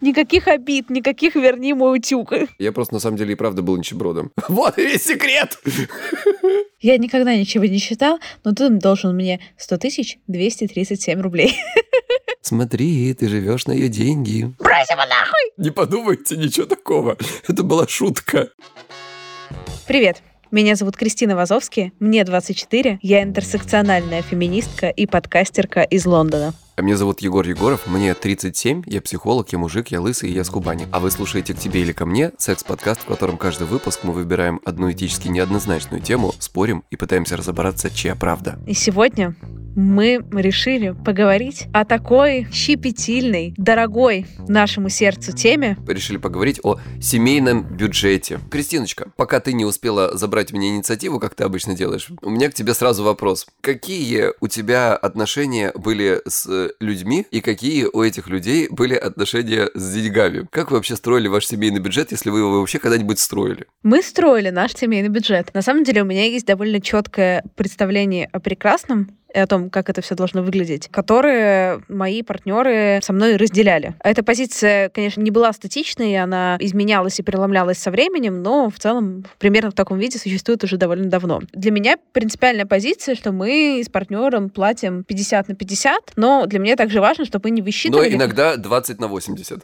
Никаких обид, никаких «верни мой утюг». Я просто, на самом деле, и правда был нищебродом. Вот и весь секрет! Я никогда ничего не считал, но ты должен мне 100 237 рублей. Смотри, ты живешь на ее деньги. Брось его нахуй! Не подумайте, ничего такого. Это была шутка. Привет. Меня зовут Кристина Вазовски, мне 24, я интерсекциональная феминистка и подкастерка из Лондона. А меня зовут Егор Егоров, мне 37, я психолог, я мужик, я лысый и я с Кубани. А вы слушаете «К тебе или ко мне» — секс-подкаст, в котором каждый выпуск мы выбираем одну этически неоднозначную тему, спорим и пытаемся разобраться, чья правда. И сегодня мы решили поговорить о такой щепетильной, дорогой нашему сердцу теме. Решили поговорить о семейном бюджете. Кристиночка, пока ты не успела забрать у меня инициативу, как ты обычно делаешь, у меня к тебе сразу вопрос. Какие у тебя отношения были с людьми и какие у этих людей были отношения с деньгами? Как вы вообще строили ваш семейный бюджет, если вы его вообще когда-нибудь строили? Мы строили наш семейный бюджет. На самом деле у меня есть довольно четкое представление о прекрасном, и о том, как это все должно выглядеть, которые мои партнеры со мной разделяли. Эта позиция, конечно, не была статичной, она изменялась и переломлялась со временем, но в целом примерно в таком виде существует уже довольно давно. Для меня принципиальная позиция, что мы с партнером платим 50 на 50, но для меня также важно, чтобы мы не высчитывали... Но иногда 20 на 80.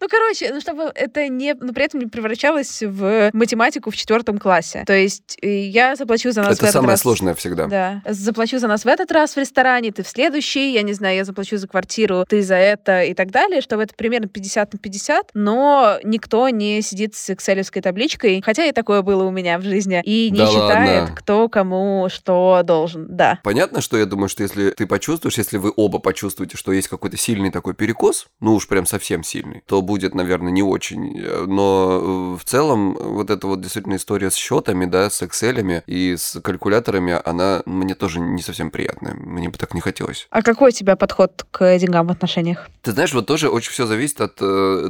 Ну, короче, чтобы это не... Но при этом не превращалось в математику в 4 классе. То есть я заплачу за нас... Это самое сложное всегда. Да. Заплачу за нас в этот раз в ресторане, ты в следующий, я не знаю, я заплачу за квартиру, ты за это и так далее, чтобы это примерно 50 на 50, но никто не сидит с экселевской табличкой, хотя и такое было у меня в жизни, и не считает, кто кому что должен. Да. Понятно, что я думаю, что если ты почувствуешь, если вы оба почувствуете, что есть какой-то сильный такой перекос, ну уж прям совсем сильный, то будет, наверное, не очень, но в целом вот эта вот действительно история с счетами, да, с экселями и с калькуляторами, она мне тоже не совсем приятная. Мне бы так не хотелось. А какой у тебя подход к деньгам в отношениях? Ты знаешь, вот тоже очень все зависит от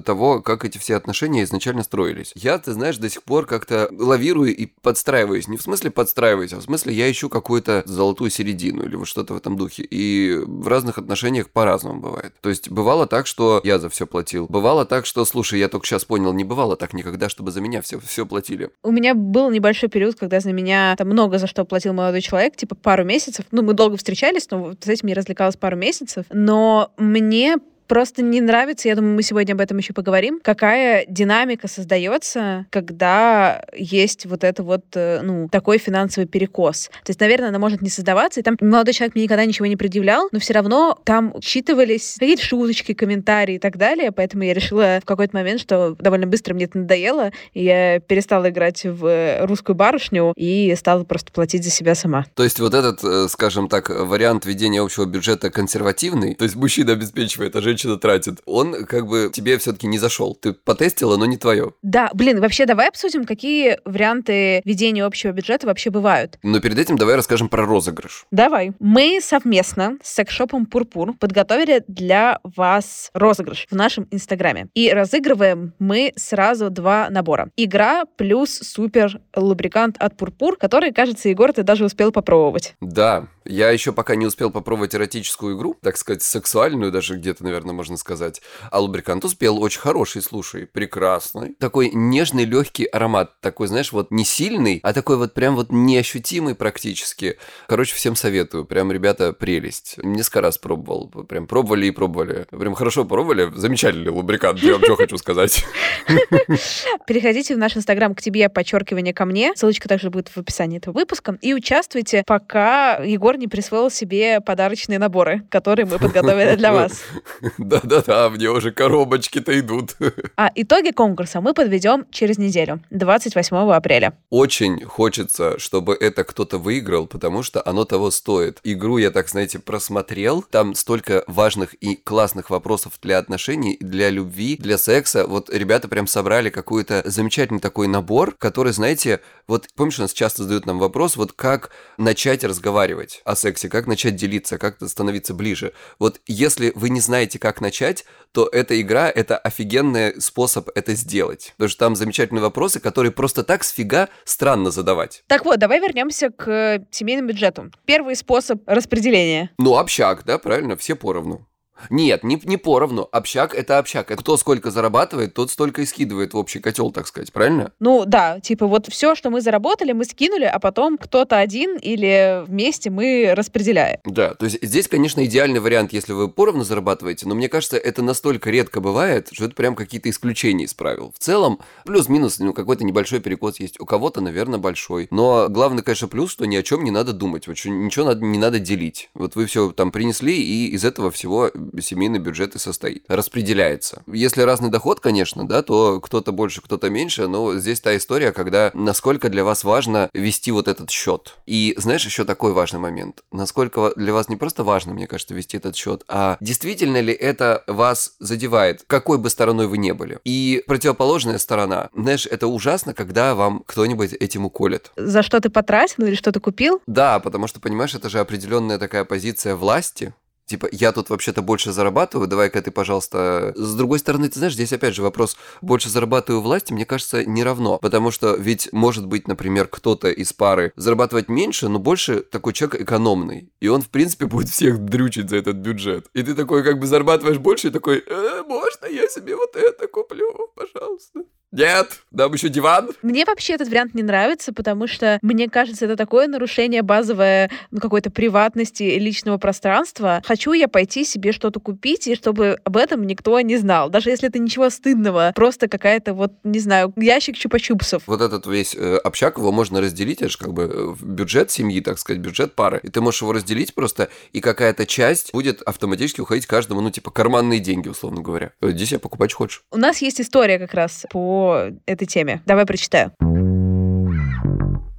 того, как эти все отношения изначально строились. Я, ты знаешь, до сих пор как-то лавирую и подстраиваюсь. Не в смысле подстраиваюсь, а в смысле я ищу какую-то золотую середину или вот что-то в этом духе. И в разных отношениях по-разному бывает. То есть бывало так, что я за все платил. Бывало так, что, слушай, я только сейчас понял, не бывало так никогда, чтобы за меня все платили. У меня был небольшой период, когда за меня там много за что платил молодой человек, типа пару месяцев. Ну, мы долго встречались, но вот с этим я развлекалась пару месяцев. Но мне просто не нравится, я думаю, мы сегодня об этом еще поговорим, какая динамика создается, когда есть вот это вот, ну, такой финансовый перекос. То есть, наверное, она может не создаваться, и там молодой человек мне никогда ничего не предъявлял, но все равно там учитывались какие-то шуточки, комментарии и так далее, поэтому я решила в какой-то момент, что довольно быстро мне это надоело, и я перестала играть в русскую барышню и стала просто платить за себя сама. То есть вот этот, скажем так, вариант ведения общего бюджета консервативный, то есть мужчина обеспечивает, а женщина тратит. Он как бы тебе все-таки не зашел. Ты потестила, но не твое. Да, блин, вообще давай обсудим, какие варианты ведения общего бюджета вообще бывают. Но перед этим давай расскажем про розыгрыш. Давай. Мы совместно с секс-шопом Пурпур подготовили для вас розыгрыш в нашем инстаграме. И разыгрываем мы сразу 2 набора. Игра плюс супер лубрикант от Пурпур, который, кажется, Егор, ты даже успел попробовать. Да, я еще пока не успел попробовать эротическую игру, так сказать, сексуальную даже где-то, наверное, можно сказать. А лубрикант успел, очень хороший, слушай, прекрасный. Такой нежный, легкий аромат. Такой, знаешь, вот не сильный, а такой вот прям вот неощутимый практически. Короче, всем советую. Прям, ребята, прелесть. Несколько раз пробовал. Прям пробовали и пробовали. Прям хорошо пробовали. Замечательный лубрикант. Я вам что хочу сказать. Переходите в наш инстаграм «К тебе, подчеркивание, ко мне». Ссылочка также будет в описании этого выпуска. И участвуйте, пока Егор не присвоил себе подарочные наборы, которые мы подготовили для вас. Да-да-да, мне уже коробочки-то идут. А итоги конкурса мы подведем через неделю, 28 апреля. Очень хочется, чтобы это кто-то выиграл, потому что оно того стоит. Игру я, так знаете, просмотрел. Там столько важных и классных вопросов для отношений, для любви, для секса. Вот ребята прям собрали какой-то замечательный такой набор, который, знаете, вот помнишь, у нас часто задают нам вопрос, вот как начать разговаривать о сексе, как начать делиться, как становиться ближе. Вот если вы не знаете, как начать, то эта игра — это офигенный способ это сделать. Потому что там замечательные вопросы, которые просто так с фига странно задавать. Так вот, давай вернемся к семейному бюджету. Первый способ распределения. Ну, общак, да, правильно? Все поровну. Нет, не поровну. Общак – это общак. Кто сколько зарабатывает, тот столько и скидывает в общий котел, так сказать, правильно? Ну да, типа вот все, что мы заработали, мы скинули, а потом кто-то один или вместе мы распределяем. Да, то есть здесь, конечно, идеальный вариант, если вы поровну зарабатываете, но мне кажется, это настолько редко бывает, что это прям какие-то исключения из правил. В целом, плюс-минус, ну какой-то небольшой перекос есть. У кого-то, наверное, большой. Но главный, конечно, плюс, что ни о чем не надо думать, вот, ничего не надо делить. Вот вы все там принесли, и из этого всего семейный бюджет и состоит, распределяется. Если разный доход, конечно, да, то кто-то больше, кто-то меньше, но здесь та история, когда насколько для вас важно вести вот этот счет. И знаешь, еще такой важный момент. Насколько для вас не просто важно, мне кажется, вести этот счет, а действительно ли это вас задевает, какой бы стороной вы ни были. И противоположная сторона. Знаешь, это ужасно, когда вам кто-нибудь этим уколет. За что ты потратил или что ты купил? Да, потому что, понимаешь, это же определенная такая позиция власти. Типа, я тут вообще-то больше зарабатываю, давай-ка ты, пожалуйста. С другой стороны, ты знаешь, здесь опять же вопрос, больше зарабатываю власти, мне кажется, не равно. Потому что ведь может быть, например, кто-то из пары зарабатывать меньше, но больше такой человек экономный. И он, в принципе, будет всех дрючить за этот бюджет. И ты такой, как бы, зарабатываешь больше и такой, можно я себе вот это куплю, пожалуйста? Нет, нам еще диван. Мне вообще этот вариант не нравится, потому что, мне кажется, это такое нарушение базовой, какой-то приватности личного пространства. Хочу я пойти себе что-то купить, и чтобы об этом никто не знал. Даже если это ничего стыдного, просто какая-то вот, не знаю, ящик чупа-чупсов. Вот этот весь общак, его можно разделить, аж как бы бюджет семьи, так сказать, бюджет пары. И ты можешь его разделить просто, и какая-то часть будет автоматически уходить каждому, ну, типа, карманные деньги, условно говоря. Иди себе покупать хочешь. У нас есть история как раз по этой теме. Давай прочитаю.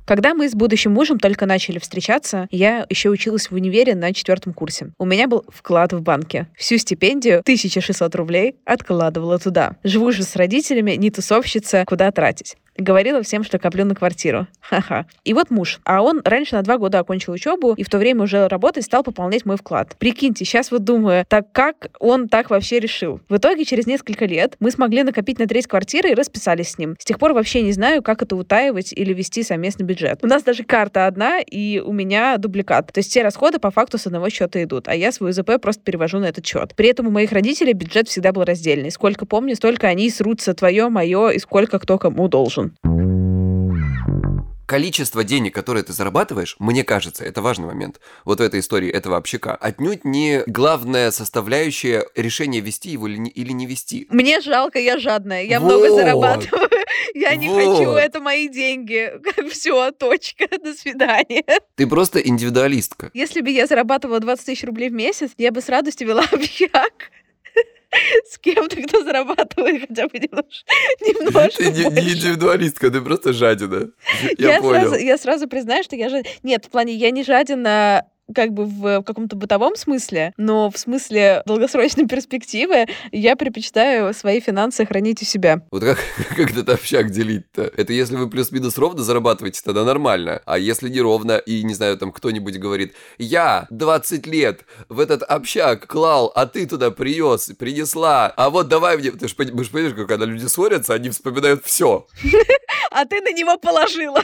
Когда мы с будущим мужем только начали встречаться, я еще училась в универе на 4 курсе. У меня был вклад в банке. Всю стипендию, 1600 рублей, откладывала туда. Живу же с родителями, не тусовщица, куда тратить. Говорила всем, что коплю на квартиру. Ха-ха. И вот муж. А он раньше на 2 года окончил учебу и в то время уже работать стал пополнять мой вклад. Прикиньте, сейчас вот думаю, так как он так вообще решил? В итоге, через несколько лет мы смогли накопить на треть квартиры и расписались с ним. С тех пор вообще не знаю, как это утаивать или вести совместный бюджет. У нас даже карта одна, и у меня дубликат. То есть все расходы по факту с одного счета идут, а я свою ЗП просто перевожу на этот счет. При этом у моих родителей бюджет всегда был раздельный. Сколько помню, столько они и срутся твое, мое, и сколько кто кому должен. Количество денег, которые ты зарабатываешь, мне кажется, это важный момент вот в этой истории этого общака, отнюдь не главная составляющая решения, вести его или не вести. Мне жалко, я жадная, я много зарабатываю. Я не хочу, это мои деньги. Все, точка, до свидания. Ты просто индивидуалистка. Если бы я зарабатывала 20 тысяч рублей в месяц, я бы с радостью вела общак. С кем-то, кто зарабатывает хотя бы немножко ты больше. Не индивидуалистка, ты просто жадина. Я понял. Я сразу признаю, что я жадина. Нет, в плане, я не жадина как бы в каком-то бытовом смысле, но в смысле долгосрочной перспективы я предпочитаю свои финансы хранить у себя. Вот как этот общак делить-то? Это если вы плюс-минус ровно зарабатываете, тогда нормально. А если неровно, и, не знаю, там кто-нибудь говорит, я 20 лет в этот общак клал, а ты туда принесла, а вот давай мне... Ты же понимаешь, когда люди ссорятся, они вспоминают все. А ты на него положила.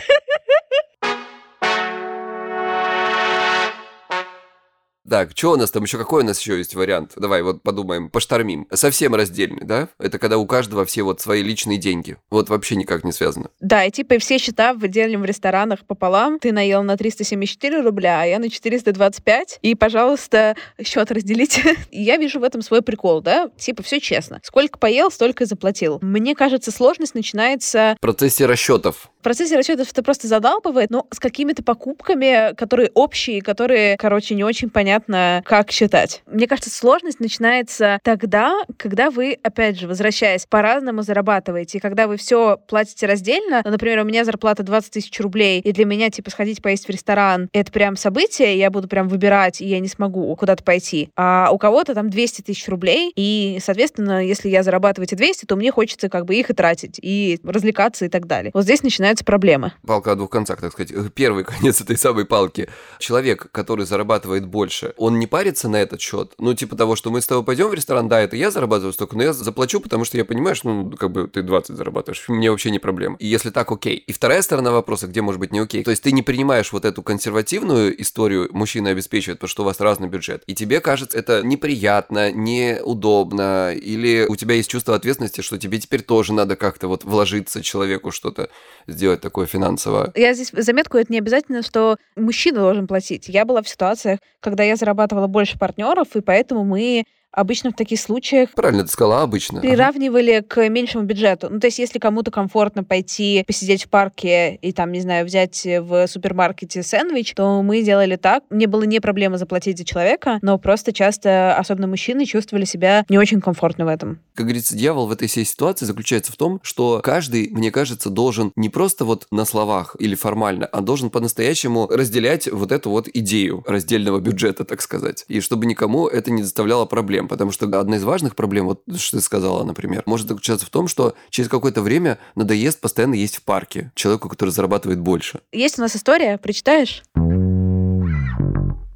Так, что у нас там еще? Какой у нас еще есть вариант? Давай, вот подумаем, поштормим. Совсем раздельный, да? Это когда у каждого все вот свои личные деньги. Вот вообще никак не связано. Да, и типа все счета выделим в ресторанах пополам. Ты наел на 374 рубля, а я на 425. И, пожалуйста, счет разделите. Я вижу в этом свой прикол, да? Типа все честно. Сколько поел, столько и заплатил. Мне кажется, сложность начинается... В процессе расчетов. В процессе расчетов это просто задалбывает, но с какими-то покупками, которые общие, которые, короче, не очень понятны. Как считать. Мне кажется, сложность начинается тогда, когда вы, опять же, возвращаясь, по-разному зарабатываете, когда вы все платите раздельно. Например, у меня зарплата 20 тысяч рублей, и для меня, типа, сходить поесть в ресторан — это прям событие, я буду прям выбирать, и я не смогу куда-то пойти. А у кого-то там 200 тысяч рублей, и, соответственно, если я зарабатываю эти 200, то мне хочется как бы их и тратить, и развлекаться, и так далее. Вот здесь начинаются проблемы. Палка о двух концах, так сказать. Первый конец этой самой палки. Человек, который зарабатывает больше, больше, он не парится на этот счет. Ну, типа того, что мы с тобой пойдем в ресторан, да, это я зарабатываю столько, но я заплачу, потому что я понимаю, что, ну, как бы ты 20 зарабатываешь, мне вообще не проблема. И если так, окей. И вторая сторона вопроса, где может быть не окей. То есть ты не принимаешь вот эту консервативную историю, мужчина обеспечивает, потому что у вас разный бюджет. И тебе кажется, это неприятно, неудобно, или у тебя есть чувство ответственности, что тебе теперь тоже надо как-то вот вложиться человеку, что-то сделать такое финансовое. Я здесь заметку, это не обязательно, что мужчина должен платить. Я была в ситуациях, когда я зарабатывала больше партнеров, и поэтому мы обычно в таких случаях... Правильно, ты сказала, обычно. Приравнивали к меньшему бюджету. Ну, то есть, если кому-то комфортно пойти посидеть в парке и, там, не знаю, взять в супермаркете сэндвич, то мы делали так. Мне было не проблема заплатить за человека, но просто часто, особенно мужчины, чувствовали себя не очень комфортно в этом. Как говорится, дьявол в этой всей ситуации заключается в том, что каждый, мне кажется, должен не просто вот на словах или формально, а должен по-настоящему разделять вот эту вот идею раздельного бюджета, так сказать. И чтобы никому это не доставляло проблем. Потому что одна из важных проблем, вот что ты сказала, например, может заключаться в том, что через какое-то время надоест постоянно есть в парке человеку, который зарабатывает больше. Есть у нас история, прочитаешь?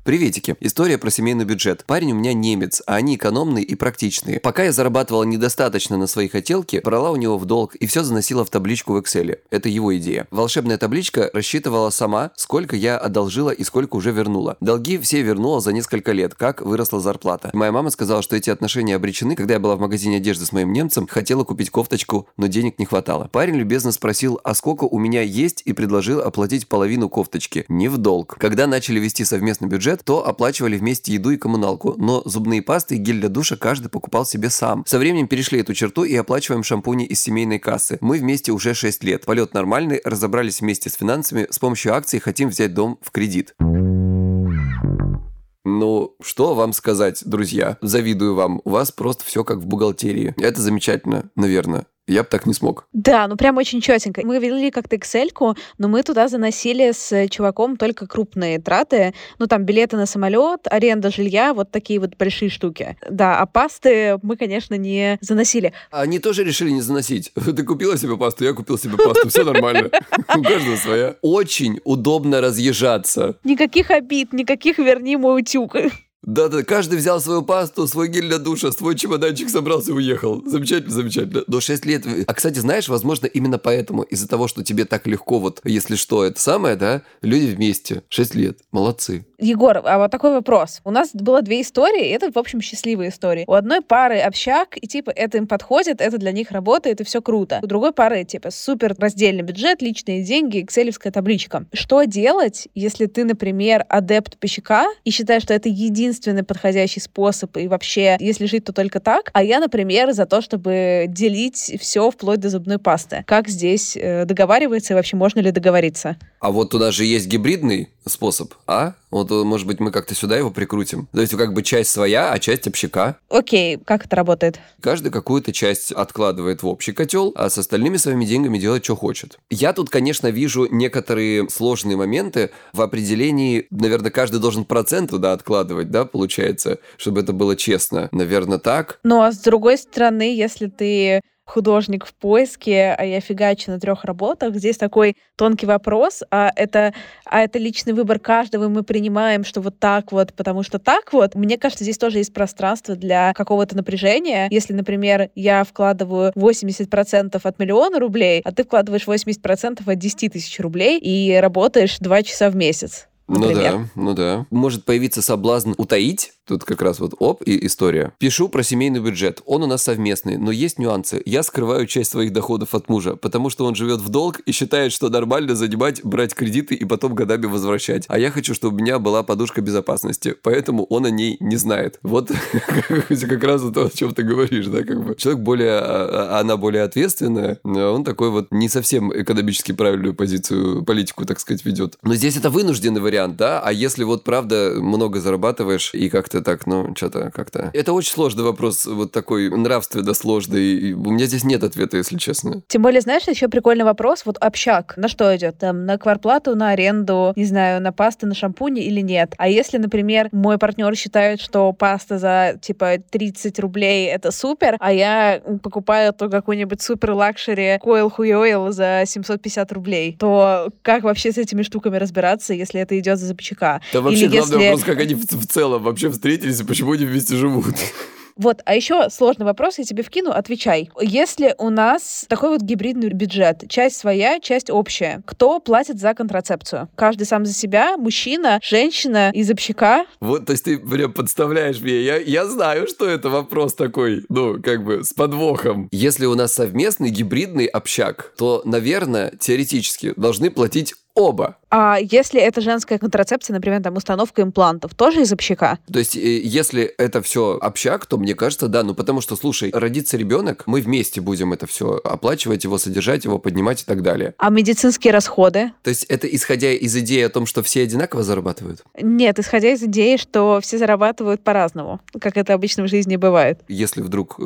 Приветики. История про семейный бюджет. Парень у меня немец, а они экономные и практичные. Пока я зарабатывала недостаточно на свои хотелки, брала у него в долг и все заносила в табличку в Excel. Это его идея. Волшебная табличка рассчитывала сама, сколько я одолжила и сколько уже вернула. Долги все вернула за несколько лет, как выросла зарплата. Моя мама сказала, что эти отношения обречены. Когда я была в магазине одежды с моим немцем, хотела купить кофточку, но денег не хватало. Парень любезно спросил, а сколько у меня есть, и предложил оплатить половину кофточки. Не в долг. Когда начали вести совместный бюджет, то оплачивали вместе еду и коммуналку, но зубные пасты и гель для душа каждый покупал себе сам. Со временем перешли эту черту и оплачиваем шампуни из семейной кассы. Мы вместе уже 6 лет. Полет нормальный, разобрались вместе с финансами, с помощью акций хотим взять дом в кредит. Ну, что вам сказать, друзья? Завидую вам. У вас просто все как в бухгалтерии. Это замечательно, наверное. Я бы так не смог. Да, ну прям очень чётенько. Мы вели как-то Excel-ку, но мы туда заносили с чуваком только крупные траты. Ну там билеты на самолет, аренда жилья, вот такие вот большие штуки. Да, а пасты мы, конечно, не заносили. Они тоже решили не заносить. Ты купила себе пасту, я купил себе пасту, все нормально. У каждого своя. Очень удобно разъезжаться. Никаких обид, никаких «верни мой утюг». Да-да, каждый взял свою пасту, свой гель для душа, свой чемоданчик собрался и уехал. Замечательно, замечательно. До 6 лет. А, кстати, знаешь, возможно, именно поэтому, из-за того, что тебе так легко, вот, если что, это самое, да, люди вместе. 6 лет. Молодцы. Егор, а вот такой вопрос. У нас было 2 истории, это, в общем, счастливые истории. У одной пары общак, и, типа, это им подходит, это для них работает, и все круто. У другой пары, типа, супер раздельный бюджет, личные деньги, экселевская табличка. Что делать, если ты, например, адепт пищака и считаешь, что это единственный подходящий способ, и вообще, если жить, то только так? А я, например, за то, чтобы делить все вплоть до зубной пасты. Как здесь договаривается, и вообще можно ли договориться? А вот у нас же есть гибридный способ, а? Вот, может быть, мы как-то сюда его прикрутим. То есть, как бы часть своя, а часть общака. Окей, как это работает? Каждый какую-то часть откладывает в общий котел, а с остальными своими деньгами делает, что хочет. Я тут, конечно, вижу некоторые сложные моменты в определении. Наверное, каждый должен процент туда откладывать, да, получается, чтобы это было честно. Наверное, так. Ну, а с другой стороны, если ты... художник в поиске, а я фигачу на 3 работах. Здесь такой тонкий вопрос, а это личный выбор каждого, и мы принимаем, что вот так вот, потому что так вот. Мне кажется, здесь тоже есть пространство для какого-то напряжения. Если, например, я вкладываю 80% от миллиона рублей, а ты вкладываешь 80% от 10 тысяч рублей и работаешь 2 часа в месяц. Например. Ну да. Может появиться соблазн утаить. Тут как раз вот оп, и история. Пишу про семейный бюджет. Он у нас совместный, но есть нюансы. Я скрываю часть своих доходов от мужа, потому что он живет в долг и считает, что нормально занимать, брать кредиты и потом годами возвращать. А я хочу, чтобы у меня была подушка безопасности, поэтому он о ней не знает. Вот как раз то, о чем ты говоришь, да, как бы. Человек более ответственная, он такой вот не совсем экономически правильную позицию, политику, так сказать, ведет. Но здесь это вынужденный вариант, да, а если вот правда много зарабатываешь и как-то как-то так, ну, что-то как-то... Это очень сложный вопрос, вот такой нравственно сложный, и у меня здесь нет ответа, если честно. Тем более, знаешь, еще прикольный вопрос, вот общак, на что идет? Там, на квартплату, на аренду, не знаю, на пасты, на шампуни или нет? А если, например, мой партнер считает, что паста за, типа, 30 рублей это супер, а я покупаю то какой-нибудь супер-лакшери койл-хуй-ойл за 750 рублей, то как вообще с этими штуками разбираться, если это идет за ПЧК? Да вообще или главный вопрос, как они в целом вообще встретились и почему они вместе живут. Вот, а еще сложный вопрос, я тебе вкину, отвечай. Если у нас такой вот гибридный бюджет, часть своя, часть общая, кто платит за контрацепцию? Каждый сам за себя, мужчина, женщина, из общака. Вот, то есть ты прям подставляешь меня, я знаю, что это вопрос такой, ну, как бы с подвохом. Если у нас совместный гибридный общак, то, наверное, теоретически должны платить оба. А если это женская контрацепция, например, там установка имплантов, тоже из общака? То есть, если это все общак, то мне кажется, да, ну потому что, слушай, родится ребенок, мы вместе будем это все оплачивать, его содержать, его поднимать и так далее. А медицинские расходы? То есть, это исходя из идеи о том, что все одинаково зарабатывают? Нет, исходя из идеи, что все зарабатывают по-разному, как это обычно в жизни бывает. Если вдруг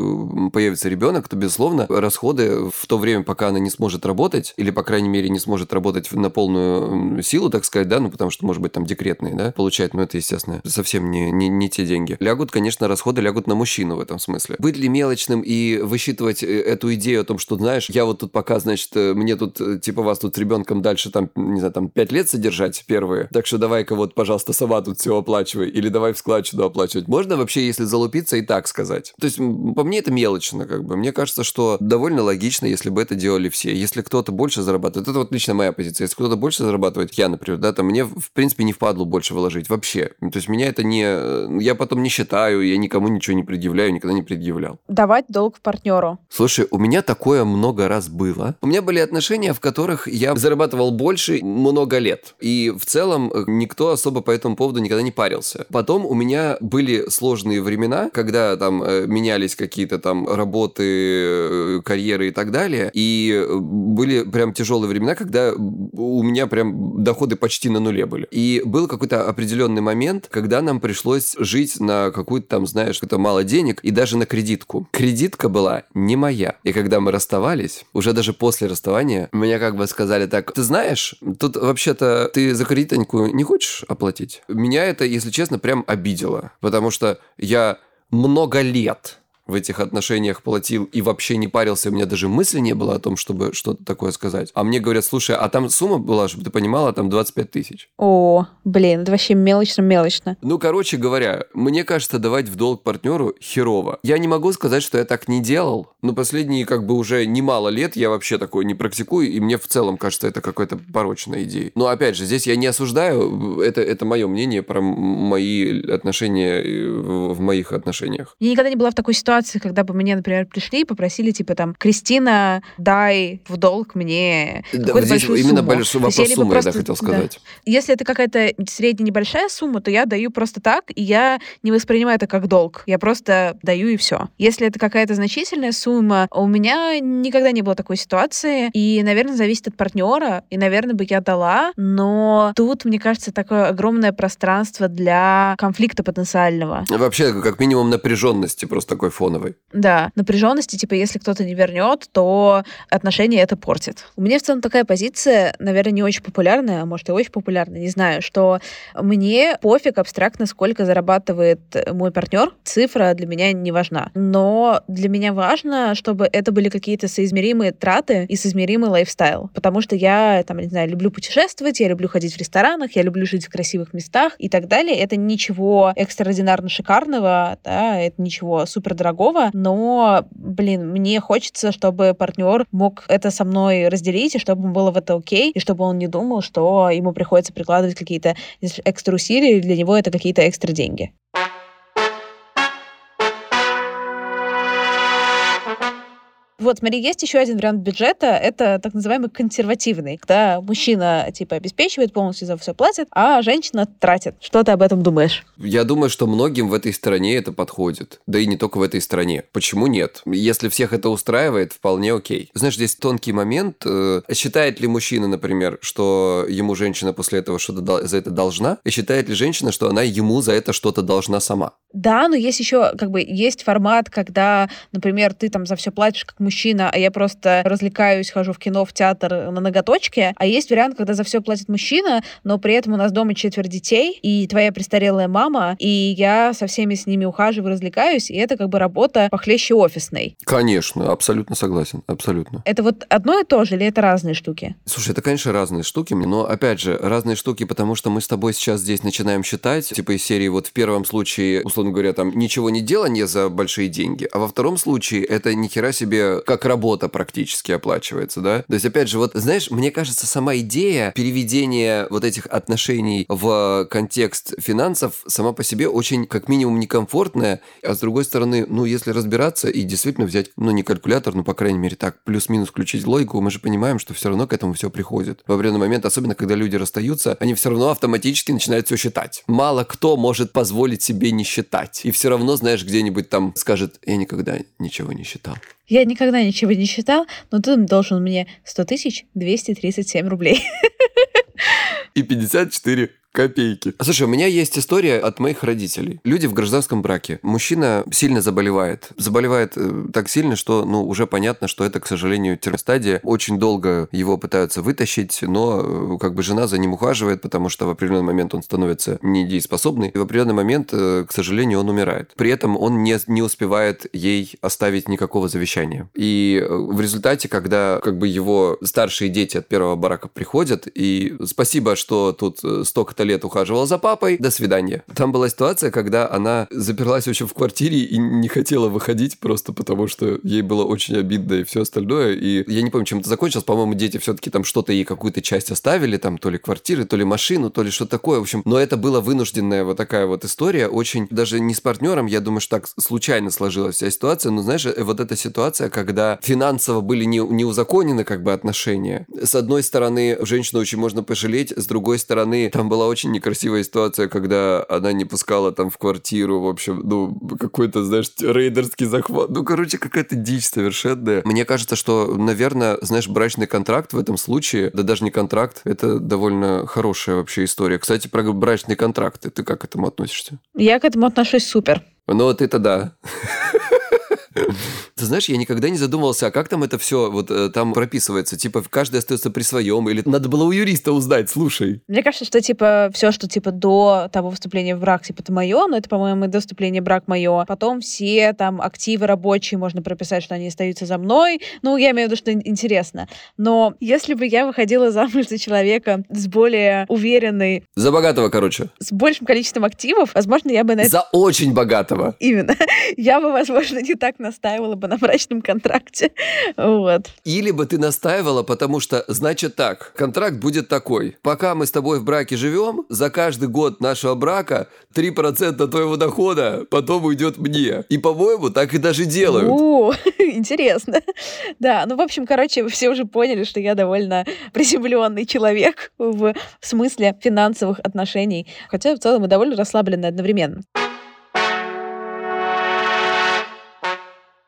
появится ребенок, то, безусловно, расходы в то время, пока она не сможет работать, или, по крайней мере, не сможет работать на полную силу, так сказать, да, ну, потому что, может быть, там декретные, да, получать, ну, это, естественно, совсем не те деньги. Лягут, конечно, расходы лягут на мужчину в этом смысле. Быть ли мелочным и высчитывать эту идею о том, что, знаешь, я вот тут пока, значит, мне тут, типа, вас тут с ребенком дальше, там, не знаю, там, 5 лет содержать первые, так что давай-ка вот, пожалуйста, сама тут все оплачивай, или давай в складчину оплачивать. Можно вообще, если залупиться, и так сказать? То есть, по мне, это мелочно, как бы. Мне кажется, что довольно логично, если бы это делали все. Если кто-то больше зарабатывает, это вот лично моя позиция, если кто-то больше зарабатывать, я, например, да, там мне, в принципе, не впадлу больше выложить вообще. То есть меня это не... Я потом не считаю, я никому ничего не предъявляю, никогда не предъявлял. Давать долг партнеру. Слушай, у меня такое много раз было. У меня были отношения, в которых я зарабатывал больше много лет. И в целом никто особо по этому поводу никогда не парился. Потом у меня были сложные времена, когда там менялись какие-то там работы, карьеры и так далее. И были прям тяжелые времена, когда у меня прям доходы почти на нуле были. И был какой-то определенный момент, когда нам пришлось жить на какую-то там, знаешь, какое-то мало денег, и даже на кредитку. Кредитка была не моя. И когда мы расставались, уже даже после расставания, мне как бы сказали так: ты знаешь, тут вообще-то ты за кредитоньку не хочешь оплатить? Меня это, если честно, прям обидело. Потому что я много лет в этих отношениях платил и вообще не парился, у меня даже мысли не было о том, чтобы что-то такое сказать. А мне говорят: слушай, а там сумма была, чтобы ты понимала, там 25 тысяч. О, блин, это вообще мелочно-мелочно. Ну, короче говоря, мне кажется, давать в долг партнеру херово. Я не могу сказать, что я так не делал, но последние как бы уже немало лет я вообще такое не практикую, и мне в целом кажется, это какая-то порочная идея. Но опять же, здесь я не осуждаю, это мое мнение про мои отношения в моих отношениях. Я никогда не была в такой ситуации, когда бы мне, например, пришли и попросили, типа, там, Кристина, дай в долг мне какую-то большую сумму. Именно большой вопрос суммы, просто, я хотел сказать. Да. Если это какая-то средне-небольшая сумма, то я даю просто так, и я не воспринимаю это как долг. Я просто даю, и все. Если это какая-то значительная сумма, у меня никогда не было такой ситуации, и, наверное, зависит от партнера, и, наверное, бы я дала, но тут, мне кажется, такое огромное пространство для конфликта потенциального. Вообще, как минимум, напряженности просто такой формы. Да, напряженности, типа, если кто-то не вернет, то отношения это портит. У меня в целом такая позиция, наверное, не очень популярная, а может и очень популярная, не знаю, что мне пофиг абстрактно, сколько зарабатывает мой партнер, цифра для меня не важна. Но для меня важно, чтобы это были какие-то соизмеримые траты и соизмеримый лайфстайл, потому что я, там, не знаю, люблю путешествовать, я люблю ходить в ресторанах, я люблю жить в красивых местах и так далее. Это ничего экстраординарно шикарного, да, это ничего супердорогого, но, блин, мне хочется, чтобы партнер мог это со мной разделить, и чтобы ему было в это окей, и чтобы он не думал, что ему приходится прикладывать какие-то экстра усилия, и для него это какие-то экстра деньги. Вот, смотри, есть еще один вариант бюджета, это так называемый консервативный, когда мужчина, типа, обеспечивает полностью, за все платит, а женщина тратит. Что ты об этом думаешь? Я думаю, что многим в этой стране это подходит. Да и не только в этой стране. Почему нет? Если всех это устраивает, вполне окей. Знаешь, здесь тонкий момент. Считает ли мужчина, например, что ему женщина после этого что-то за это должна? И считает ли женщина, что она ему за это что-то должна сама? Да, но есть еще, как бы, есть формат, когда, например, ты там за все платишь, как мужчина, а я просто развлекаюсь, хожу в кино, в театр, на ноготочке. А есть вариант, когда за все платит мужчина, но при этом у нас дома 4 детей, и твоя престарелая мама, и я со всеми с ними ухаживаю, развлекаюсь, и это как бы работа похлеще офисной. Конечно, абсолютно согласен, абсолютно. Это вот одно и то же, или это разные штуки? Слушай, это, конечно, разные штуки, но, опять же, разные штуки, потому что мы с тобой сейчас здесь начинаем считать, типа из серии, вот в первом случае, условно говоря, там, ничего не делание за большие деньги, а во втором случае это нихера себе как работа практически оплачивается, да? То есть, опять же, вот, знаешь, мне кажется, сама идея переведения вот этих отношений в контекст финансов сама по себе очень, как минимум, некомфортная, а с другой стороны, ну, если разбираться и действительно взять, ну, не калькулятор, ну, по крайней мере, так, плюс-минус включить логику, мы же понимаем, что все равно к этому все приходит. В определенный момент, особенно когда люди расстаются, они все равно автоматически начинают все считать. Мало кто может позволить себе не считать. И все равно, знаешь, где-нибудь там скажет: я никогда ничего не считал. Я никогда ничего не считал, но ты должен мне 100 237 рублей. И 54 копейки. Слушай, у меня есть история от моих родителей. Люди в гражданском браке. Мужчина сильно заболевает. Заболевает так сильно, что, ну, уже понятно, что это, к сожалению, термостадия. Очень долго его пытаются вытащить, но как бы жена за ним ухаживает, потому что в определенный момент он становится недееспособный. И в определенный момент, к сожалению, он умирает. При этом он не успевает ей оставить никакого завещания. И в результате, когда как бы его старшие дети от первого брака приходят, и спасибо, что тут столько-то лет ухаживала за папой, до свидания. Там была ситуация, когда она заперлась очень в квартире и не хотела выходить просто потому, что ей было очень обидно и все остальное, и я не помню, чем это закончилось, по-моему, дети все-таки там что-то ей, какую-то часть оставили, там то ли квартиры, то ли машину, то ли что-то такое, в общем, но это была вынужденная вот такая вот история, очень, даже не с партнером, я думаю, что так случайно сложилась вся ситуация, но знаешь, вот эта ситуация, когда финансово были не узаконены как бы отношения, с одной стороны, женщину очень можно пожалеть, с другой стороны, там была очень некрасивая ситуация, когда она не пускала там в квартиру, в общем, ну, какой-то, знаешь, рейдерский захват. Ну, короче, какая-то дичь совершенная. Мне кажется, что, наверное, знаешь, брачный контракт в этом случае, да даже не контракт, это довольно хорошая вообще история. Кстати, про брачные контракты. Ты как к этому относишься? Я к этому отношусь супер. Ну, вот это да. Ты знаешь, я никогда не задумывался, а как там это все вот там прописывается? Типа, каждый остается при своем, или надо было у юриста узнать, слушай. Мне кажется, что типа все, что типа до того вступления в брак, типа это мое, но это, по-моему, и до вступления в брак мое. Потом все там активы рабочие можно прописать, что они остаются за мной. Ну, я имею в виду, что интересно. Но если бы я выходила замуж за человека с более уверенной... За богатого, короче. С большим количеством активов, возможно, я бы... За очень богатого. Именно. Я бы, возможно, не так настаивала бы на брачном контракте. Вот. Или бы ты настаивала, потому что, значит так, контракт будет такой. Пока мы с тобой в браке живем, за каждый год нашего брака 3% твоего дохода потом уйдет мне. И, по-моему, так и даже делают. О, интересно. Да, ну, в общем, короче, все уже поняли, что я довольно приземленный человек в смысле финансовых отношений. Хотя, в целом, и довольно расслабленный одновременно.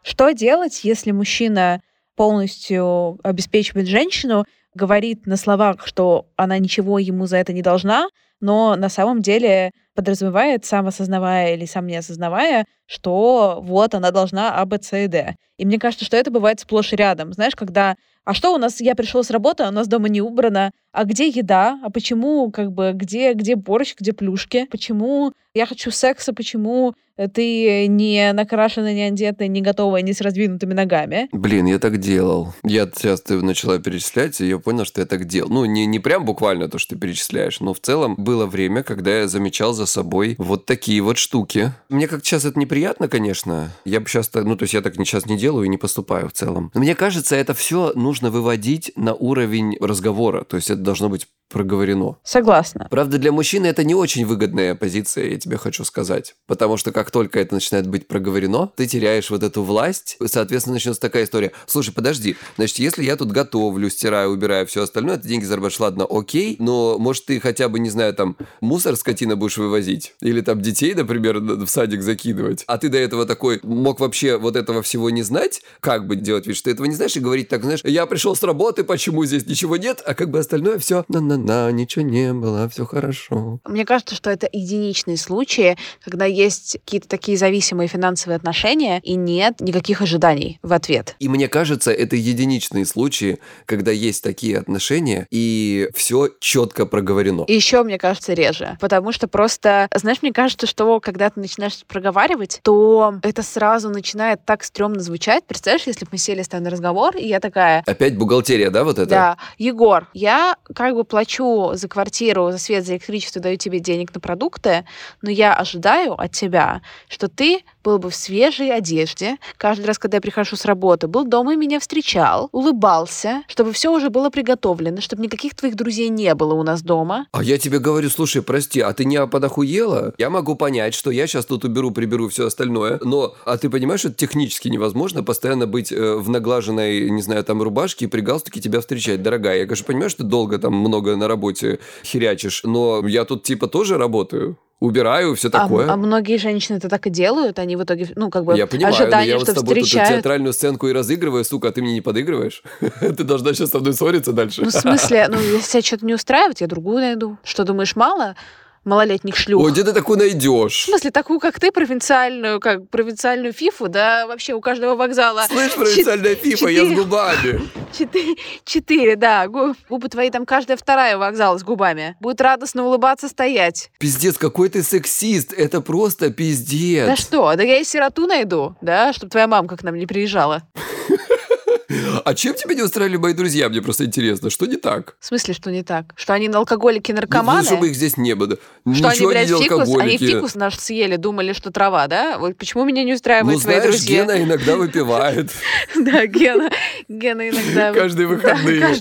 Что делать, если мужчина полностью обеспечивает женщину, говорит на словах, что она ничего ему за это не должна, но на самом деле подразумевает, сам осознавая или сам не осознавая, что вот она должна А, Б, С и Д. И мне кажется, что это бывает сплошь и рядом. Знаешь, когда... А что у нас? Я пришел с работы, у нас дома не убрано. А где еда? А почему, как бы, где борщ, где плюшки? Почему я хочу секса? Почему ты не накрашена, не одета, не готова, не с раздвинутыми ногами? Блин, я так делал. Я сейчас ты начала перечислять, и я понял, что я так делал. Ну, не прям буквально то, что ты перечисляешь, но в целом было время, когда я замечал за собой вот такие вот штуки. Мне как сейчас это неприятно, конечно. Я бы сейчас, ну, то есть я так сейчас не делаю и не поступаю в целом. Но мне кажется, это все нужно выводить на уровень разговора. То есть это должно быть проговорено. Согласна. Правда, для мужчины это не очень выгодная позиция, я тебе хочу сказать. Потому что как только это начинает быть проговорено, ты теряешь вот эту власть, и, соответственно, начнется такая история. Слушай, подожди, значит, если я тут готовлю, стираю, убираю, все остальное, ты деньги зарабатываешь, ладно, окей, но, может, ты хотя бы, не знаю, там, мусор, скотина будешь вывозить? Или там детей, например, в садик закидывать? А ты до этого такой мог вообще вот этого всего не знать? Как бы делать вид, что ты этого не знаешь, и говорить так, знаешь, я пришел с работы, почему здесь ничего нет, а как бы остальное все на-на-на, ничего не было, все хорошо. Мне кажется, что это единичные случаи, когда есть какие-то такие зависимые финансовые отношения, и нет никаких ожиданий в ответ. И мне кажется, это единичные случаи, когда есть такие отношения, и все четко проговорено. И еще, мне кажется, реже, потому что просто, знаешь, мне кажется, что когда ты начинаешь проговаривать, то это сразу начинает так стрёмно звучать. Представляешь, если бы мы сели с тобой на разговор, и я такая... Опять бухгалтерия, да, вот это? Да. Егор, я как бы плачу за квартиру, за свет, за электричество, даю тебе денег на продукты, но я ожидаю от тебя, что ты был бы в свежей одежде, каждый раз, когда я прихожу с работы, был дома и меня встречал, улыбался, чтобы все уже было приготовлено, чтобы никаких твоих друзей не было у нас дома. А я тебе говорю, слушай, прости, а ты не подохуела? Я могу понять, что я сейчас тут уберу, приберу все остальное, но, а ты понимаешь, что это технически невозможно постоянно быть в наглаженной, не знаю, там, рубашке и при галстуке тебя встречать, дорогая. Я, конечно, понимаю, что ты долго там много на работе херячишь, но я тут типа тоже работаю. Убираю, все такое. А многие женщины это так и делают, они в итоге, ну, как бы, я понимаю, ожидания, я вот что с тобой встречают. Тут театральную сценку и разыгрываю, сука, а ты мне не подыгрываешь? Ты должна сейчас со мной ссориться дальше. Ну, в смысле, ну, если тебя что-то не устраивает, я другую найду. Что, думаешь, мало малолетних шлюх? Ой, где ты такую найдешь? В смысле, такую, как ты, провинциальную, как провинциальную фифу, да, вообще у каждого вокзала... Слышь, провинциальная фифа, я с губами. Четыре, да. Губы твои, там каждая вторая вокзала с губами. Будет радостно улыбаться, стоять. Пиздец, какой ты сексист. Это просто пиздец. Да что, да я и сироту найду, да, чтобы твоя мамка к нам не приезжала. А чем тебя не устраивали мои друзья? Мне просто интересно, что не так? В смысле, что не так? Что они алкоголики, наркоманы? Ну, чтобы их здесь не было. Что они, блядь, фикус? Они фикус наш съели, думали, что трава, да? Вот почему меня не устраивают твои друзья? Ну, знаешь, Гена иногда выпивает. Да, Гена иногда... Каждые выходные.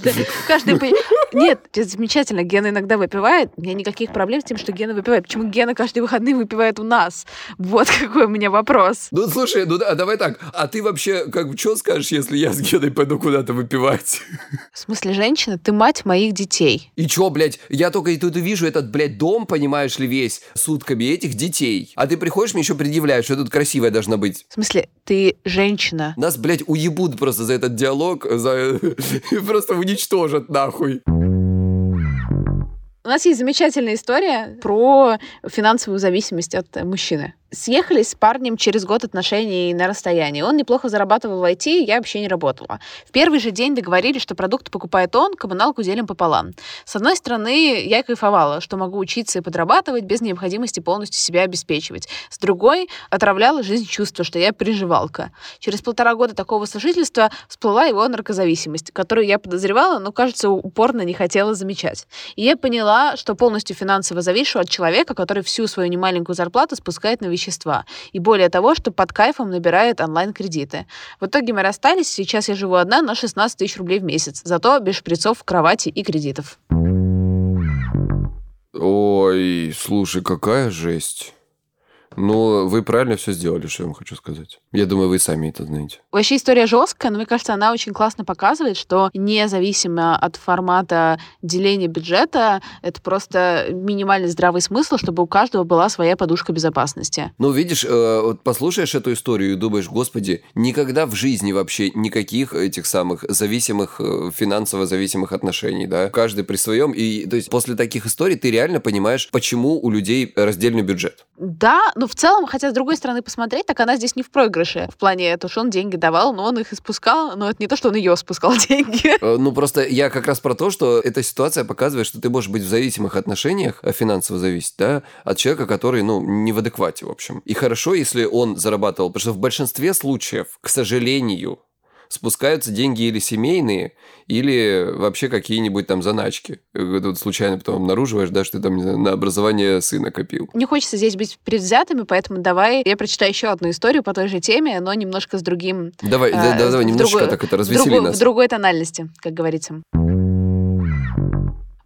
Нет, замечательно, Гена иногда выпивает. У меня никаких проблем с тем, что Гена выпивает. Почему Гена каждые выходные выпивает у нас? Вот какой у меня вопрос. Ну, слушай, ну давай так. А ты вообще, как, что скажешь, если я с Геной пойду куда-то выпивать? В смысле, женщина, ты мать моих детей. И чё, блядь, я только и тут вижу этот, блядь, дом, понимаешь ли, весь сутками этих детей. А ты приходишь, мне еще предъявляешь, что тут красивая должна быть. В смысле, ты женщина. Нас, блядь, уебут просто за этот диалог, за... просто уничтожат нахуй. У нас есть замечательная история про финансовую зависимость от мужчины. Съехались с парнем через год отношений на расстоянии. Он неплохо зарабатывал в IT, я вообще не работала. В первый же день договорились, что продукты покупает он, коммуналку делим пополам. С одной стороны, я кайфовала, что могу учиться и подрабатывать без необходимости полностью себя обеспечивать. С другой, отравляла жизнь чувство, что я переживалка. Через 1,5 года такого сожительства всплыла его наркозависимость, которую я подозревала, но, кажется, упорно не хотела замечать. И я поняла, что полностью финансово завишу от человека, который всю свою немаленькую зарплату спускает на вещи. И более того, что под кайфом набирает онлайн-кредиты. В итоге мы расстались, сейчас я живу одна на 16 тысяч рублей в месяц, зато без шприцов, кровати и кредитов. Ой, слушай, какая жесть. Ну, вы правильно все сделали, что я вам хочу сказать. Я думаю, вы сами это знаете. Вообще история жесткая, но, мне кажется, она очень классно показывает, что независимо от формата деления бюджета, это просто минимальный здравый смысл, чтобы у каждого была своя подушка безопасности. Ну, видишь, вот послушаешь эту историю и думаешь, господи, никогда в жизни вообще никаких этих самых зависимых, финансово зависимых отношений, да? Каждый при своем. И, то есть, после таких историй ты реально понимаешь, почему у людей раздельный бюджет. Да, ну, в целом, хотя, с другой стороны, посмотреть, так она здесь не в проигрыше. В плане, то, что он деньги давал, но он их испускал, но это не то, что он ее спускал деньги. Ну, просто я как раз про то, что эта ситуация показывает, что ты можешь быть в зависимых отношениях, финансово зависеть, да, от человека, который, ну, не в адеквате, в общем. И хорошо, если он зарабатывал, потому что в большинстве случаев, к сожалению, спускаются деньги или семейные, или вообще какие-нибудь там заначки. Тут случайно потом обнаруживаешь, да, что ты там, не знаю, на образование сына копил. Не хочется здесь быть предвзятыми, поэтому давай я прочитаю еще одну историю по той же теме, но немножко с другим... Давай, давай немножко другой, так это развесели нас. В другой тональности, как говорится.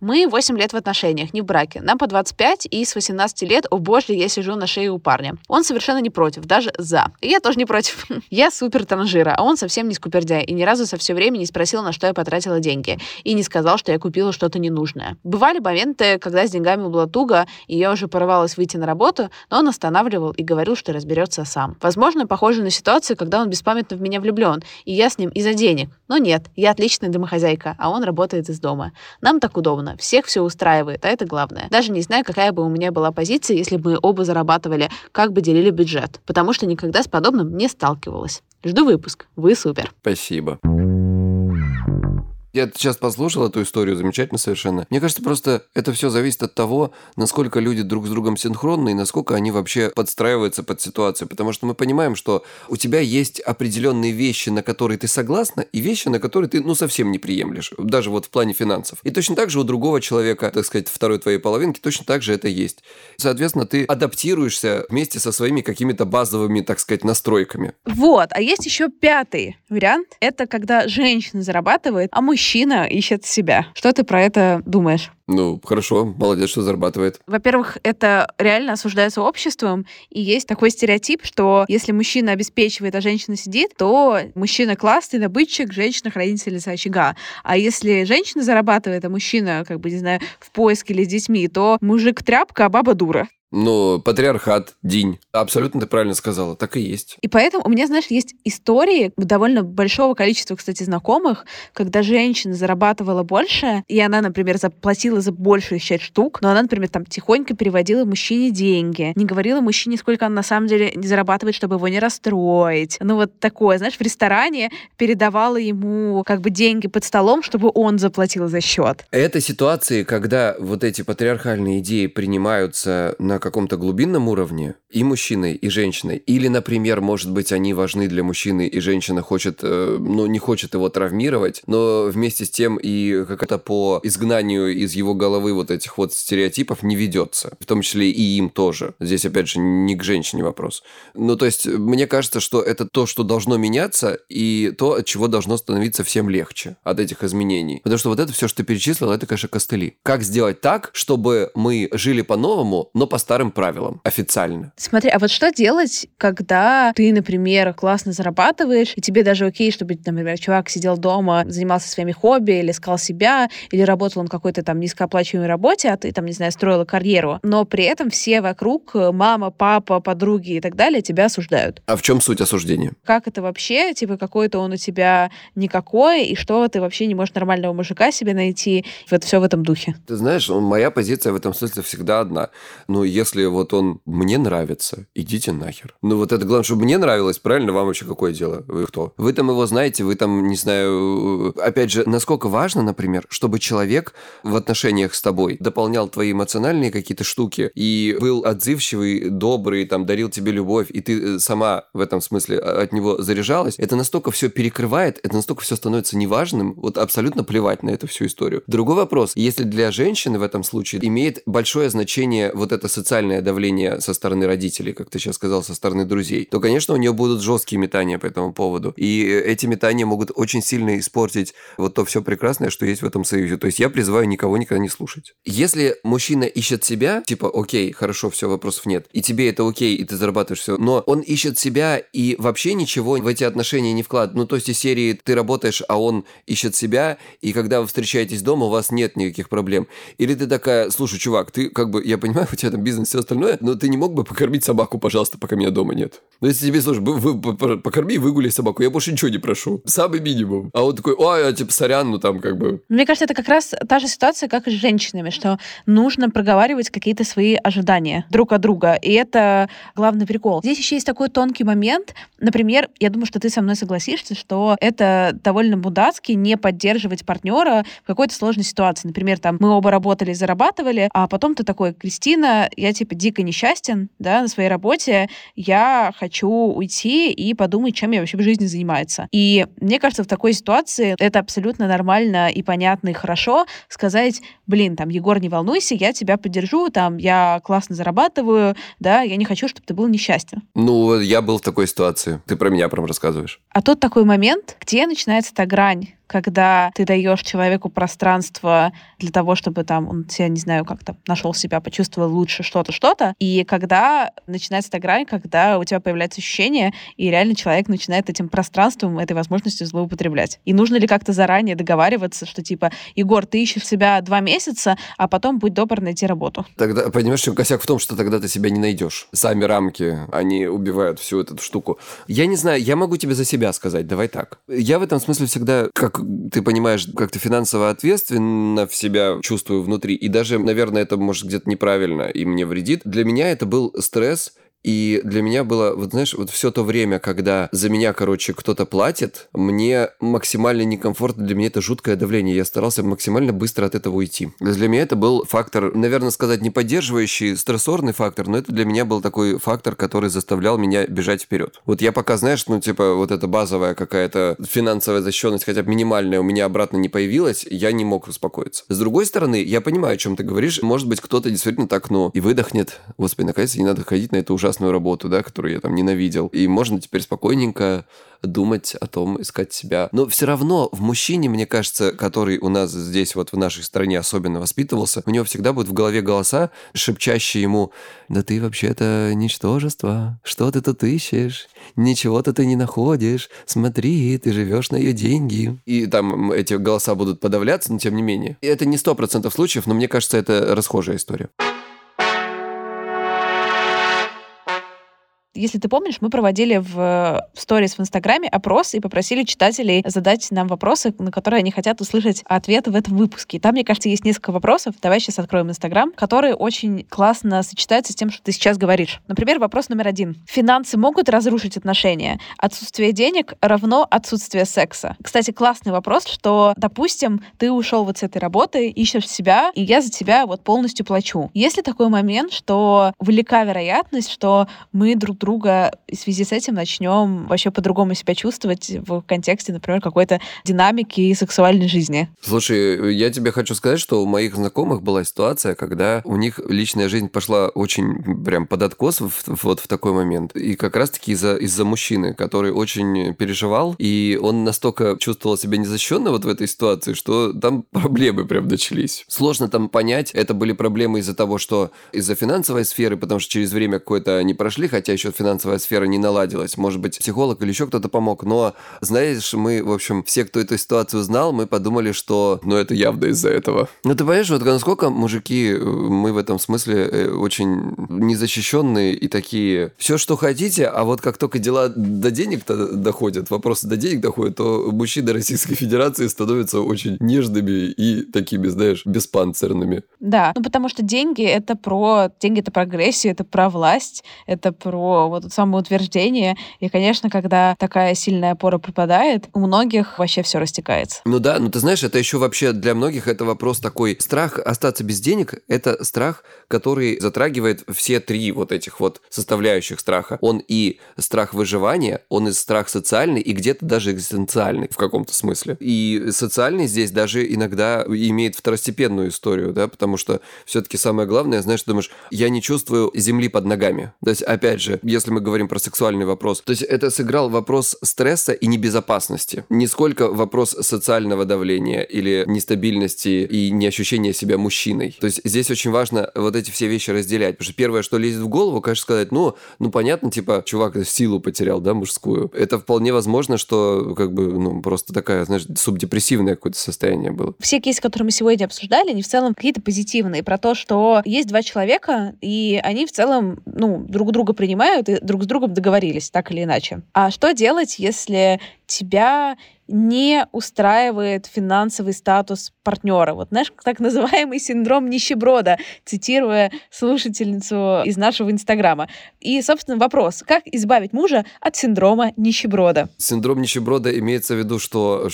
Мы 8 лет в отношениях, не в браке. Нам по 25, и с 18 лет, о боже, я сижу на шее у парня. Он совершенно не против, даже за. И я тоже не против. Я супер транжира, а он совсем не скупердяй, и ни разу со все время не спросил, на что я потратила деньги, и не сказал, что я купила что-то ненужное. Бывали моменты, когда с деньгами было туго, и я уже порывалась выйти на работу, но он останавливал и говорил, что разберется сам. Возможно, похоже на ситуацию, когда он беспамятно в меня влюблен, и я с ним из-за денег. Но нет, я отличная домохозяйка, а он работает из дома. Нам так удобно, всех все устраивает, а это главное. Даже не знаю, какая бы у меня была позиция, если бы мы оба зарабатывали, как бы делили бюджет, потому что никогда с подобным не сталкивалась. Жду выпуск. Вы супер. Спасибо. Я сейчас послушал эту историю, замечательно совершенно. Мне кажется, просто это все зависит от того, насколько люди друг с другом синхронны и насколько они вообще подстраиваются под ситуацию. Потому что мы понимаем, что у тебя есть определенные вещи, на которые ты согласна, и вещи, на которые ты, совсем не приемлешь. Даже вот в плане финансов. И точно так же у другого человека, так сказать, второй твоей половинки, точно так же это есть. Соответственно, ты адаптируешься вместе со своими какими-то базовыми, так сказать, настройками. Вот. А есть еще пятый вариант. Это когда женщина зарабатывает, а мужчина ищет себя. Что ты про это думаешь? Хорошо, молодец, что зарабатывает. Во-первых, это реально осуждается обществом, и есть такой стереотип, что если мужчина обеспечивает, а женщина сидит, то мужчина классный добытчик, женщина хранительница очага. А если женщина зарабатывает, а мужчина, в поиске или с детьми, то мужик тряпка, а баба дура. Патриархат, день. Абсолютно ты правильно сказала, так и есть. И поэтому у меня, есть истории довольно большого количества, кстати, знакомых, когда женщина зарабатывала больше, и она, например, заплатила за большую часть штук, но она, например, тихонько переводила мужчине деньги, не говорила мужчине, сколько она на самом деле не зарабатывает, чтобы его не расстроить. Такое, в ресторане передавала ему деньги под столом, чтобы он заплатил за счет. Это ситуации, когда вот эти патриархальные идеи принимаются на каком-то глубинном уровне и мужчиной, и женщиной. Или, например, может быть, они важны для мужчины, и женщина хочет, не хочет его травмировать, но вместе с тем и как-то по изгнанию из его головы вот этих вот стереотипов не ведется. В том числе и им тоже. Здесь, опять же, не к женщине вопрос. Мне кажется, что это то, что должно меняться, и то, от чего должно становиться всем легче от этих изменений. Потому что вот это все, что ты перечислил, это, конечно, костыли. Как сделать так, чтобы мы жили по-новому, но по старым правилам, официально. Смотри, а вот что делать, когда ты, например, классно зарабатываешь, и тебе даже окей, чтобы, например, чувак сидел дома, занимался своими хобби, или искал себя, или работал он какой-то низкооплачиваемой работе, а ты строила карьеру, но при этом все вокруг, мама, папа, подруги и так далее, тебя осуждают. А в чем суть осуждения? Как это вообще? Какой-то он у тебя никакой, и что ты вообще не можешь нормального мужика себе найти? Вот все в этом духе. Ты знаешь, моя позиция в этом смысле всегда одна. Если он мне нравится, идите нахер. Это главное, чтобы мне нравилось, правильно? Вам вообще какое дело? Вы кто? Вы там его знаете, вы там, не знаю... Опять же, насколько важно, например, чтобы человек в отношениях с тобой дополнял твои эмоциональные какие-то штуки и был отзывчивый, добрый, дарил тебе любовь, и ты сама в этом смысле от него заряжалась. Это настолько все перекрывает, это настолько все становится неважным, абсолютно плевать на эту всю историю. Другой вопрос. Если для женщины в этом случае имеет большое значение это социальное давление со стороны родителей, как ты сейчас сказал, со стороны друзей, то, конечно, у нее будут жесткие метания по этому поводу. И эти метания могут очень сильно испортить то все прекрасное, что есть в этом союзе. То есть я призываю никого никогда не слушать. Если мужчина ищет себя, окей, хорошо, все, вопросов нет, и тебе это окей, и ты зарабатываешь все, но он ищет себя и вообще ничего в эти отношения не вкладывает. Из серии ты работаешь, а он ищет себя, и когда вы встречаетесь дома, у вас нет никаких проблем. Или ты такая, слушай, чувак, ты я понимаю, у тебя там бизнес и все остальное, но ты не мог бы покормить собаку, пожалуйста, пока меня дома нет? Если тебе, слушай, покорми, выгуляй собаку, я больше ничего не прошу. Самый минимум. А он такой, сорян, Мне кажется, это как раз та же ситуация, как и с женщинами, что нужно проговаривать какие-то свои ожидания друг от друга, и это главный прикол. Здесь еще есть такой тонкий момент, например, я думаю, что ты со мной согласишься, что это довольно мудацки не поддерживать партнера в какой-то сложной ситуации. Например, мы оба работали и зарабатывали, а потом ты такой, Кристина, я дико несчастен, на своей работе, я хочу уйти и подумать, чем я вообще в жизни занимаюсь. И мне кажется, в такой ситуации это абсолютно нормально и понятно, и хорошо сказать, Егор, не волнуйся, я тебя поддержу, я классно зарабатываю, я не хочу, чтобы ты был несчастен. Я был в такой ситуации, ты про меня рассказываешь. А тот такой момент, где начинается та грань, когда ты даешь человеку пространство для того, чтобы там он себя, не знаю, как-то нашел себя, почувствовал лучше что-то, и когда начинается эта грань, когда у тебя появляется ощущение, и реально человек начинает этим пространством, этой возможностью злоупотреблять. И нужно ли как-то заранее договариваться, что типа, Егор, ты ищешь себя 2 месяца, а потом будь добр найти работу. Тогда, понимаешь, что косяк в том, что тогда ты себя не найдешь. Сами рамки, они убивают всю эту штуку. Я не знаю, я могу тебе за себя сказать, давай так. Я в этом смысле всегда, как ты понимаешь, как-то финансово ответственно в себя чувствую внутри, и даже, наверное, это, может, где-то неправильно и мне вредит. Для меня это был стресс, и для меня было, вот знаешь, вот все то время, когда за меня, короче, кто-то платит, мне максимально некомфортно, для меня это жуткое давление. Я старался максимально быстро от этого уйти. Для меня это был фактор, наверное, сказать, не поддерживающий, стрессорный фактор, но это для меня был такой фактор, который заставлял меня бежать вперед. Вот я пока, знаешь, ну, типа, вот эта базовая какая-то финансовая защищенность, хотя бы минимальная, у меня обратно не появилась, я не мог успокоиться. С другой стороны, я понимаю, о чем ты говоришь. Может быть, кто-то действительно так, ну, и выдохнет. Господи, наконец-то не надо ходить на это ужасную работу, да, которую я там ненавидел. И можно теперь спокойненько думать о том, искать себя. Но все равно в мужчине, мне кажется, который у нас здесь вот в нашей стране особенно воспитывался, у него всегда будут в голове голоса, шепчащие ему: «Да ты вообще-то ничтожество. Что ты тут ищешь? Ничего-то ты не находишь. Смотри, ты живешь на ее деньги». И там эти голоса будут подавляться, но тем не менее. И это не 100% случаев, но мне кажется, это расхожая история. Если ты помнишь, мы проводили в сторис в Инстаграме опрос и попросили читателей задать нам вопросы, на которые они хотят услышать ответы в этом выпуске. Там, мне кажется, есть несколько вопросов. Давай сейчас откроем Инстаграм, которые очень классно сочетаются с тем, что ты сейчас говоришь. Например, вопрос номер 1. Финансы могут разрушить отношения? Отсутствие денег равно отсутствие секса. Кстати, классный вопрос, что, допустим, ты ушел вот с этой работы, ищешь себя, и я за тебя вот полностью плачу. Есть ли такой момент, что велика вероятность, что мы друг друга в связи с этим начнем вообще по-другому себя чувствовать в контексте, например, какой-то динамики и сексуальной жизни? Слушай, я тебе хочу сказать, что у моих знакомых была ситуация, когда у них личная жизнь пошла очень прям под откос вот в такой момент. И как раз-таки из-за мужчины, который очень переживал, и он настолько чувствовал себя незащищенно вот в этой ситуации, что там проблемы прям начались. Сложно там понять, это были проблемы из-за того, что из-за финансовой сферы, потому что через время какое-то они прошли, хотя еще финансовая сфера не наладилась. Может быть, психолог или еще кто-то помог. Но, знаешь, мы, в общем, все, кто эту ситуацию знал, мы подумали, что, ну, это явно из-за этого. Ну, ты понимаешь, вот насколько мужики, мы в этом смысле очень незащищенные и такие: все, что хотите, а вот как только дела до денег-то доходят, вопросы до денег доходят, то мужчины Российской Федерации становятся очень нежными и такими, знаешь, беспанцирными. Да, ну, потому что деньги — это про агрессию, это про власть, это про вот самоутверждение. И, конечно, когда такая сильная опора пропадает, у многих вообще все растекается. Ну да, ну ты знаешь, это еще вообще для многих это вопрос такой. Страх остаться без денег – это страх, который затрагивает все 3 вот этих вот составляющих страха. Он и страх выживания, он и страх социальный, и где-то даже экзистенциальный в каком-то смысле. И социальный здесь даже иногда имеет второстепенную историю, да, потому что все-таки самое главное, знаешь, ты думаешь, я не чувствую земли под ногами. То есть, опять же, если мы говорим про сексуальный вопрос, то есть это сыграл вопрос стресса и небезопасности. Нисколько вопрос социального давления или нестабильности и неощущения себя мужчиной. То есть здесь очень важно вот эти все вещи разделять. Потому что первое, что лезет в голову, конечно, сказать, ну понятно, типа, чувак силу потерял, да, мужскую. Это вполне возможно, что как бы, ну, просто такая, знаешь, субдепрессивное какое-то состояние было. Все кейсы, которые мы сегодня обсуждали, они в целом какие-то позитивные. Про то, что есть 2 человека, и они в целом, ну, друг друга принимают, и друг с другом договорились, так или иначе. А что делать, если тебя не устраивает финансовый статус партнера? Вот, знаешь, так называемый синдром нищеброда, цитируя слушательницу из нашего Инстаграма. И, собственно, вопрос: как избавить мужа от синдрома нищеброда? Синдром нищеброда имеется в виду, что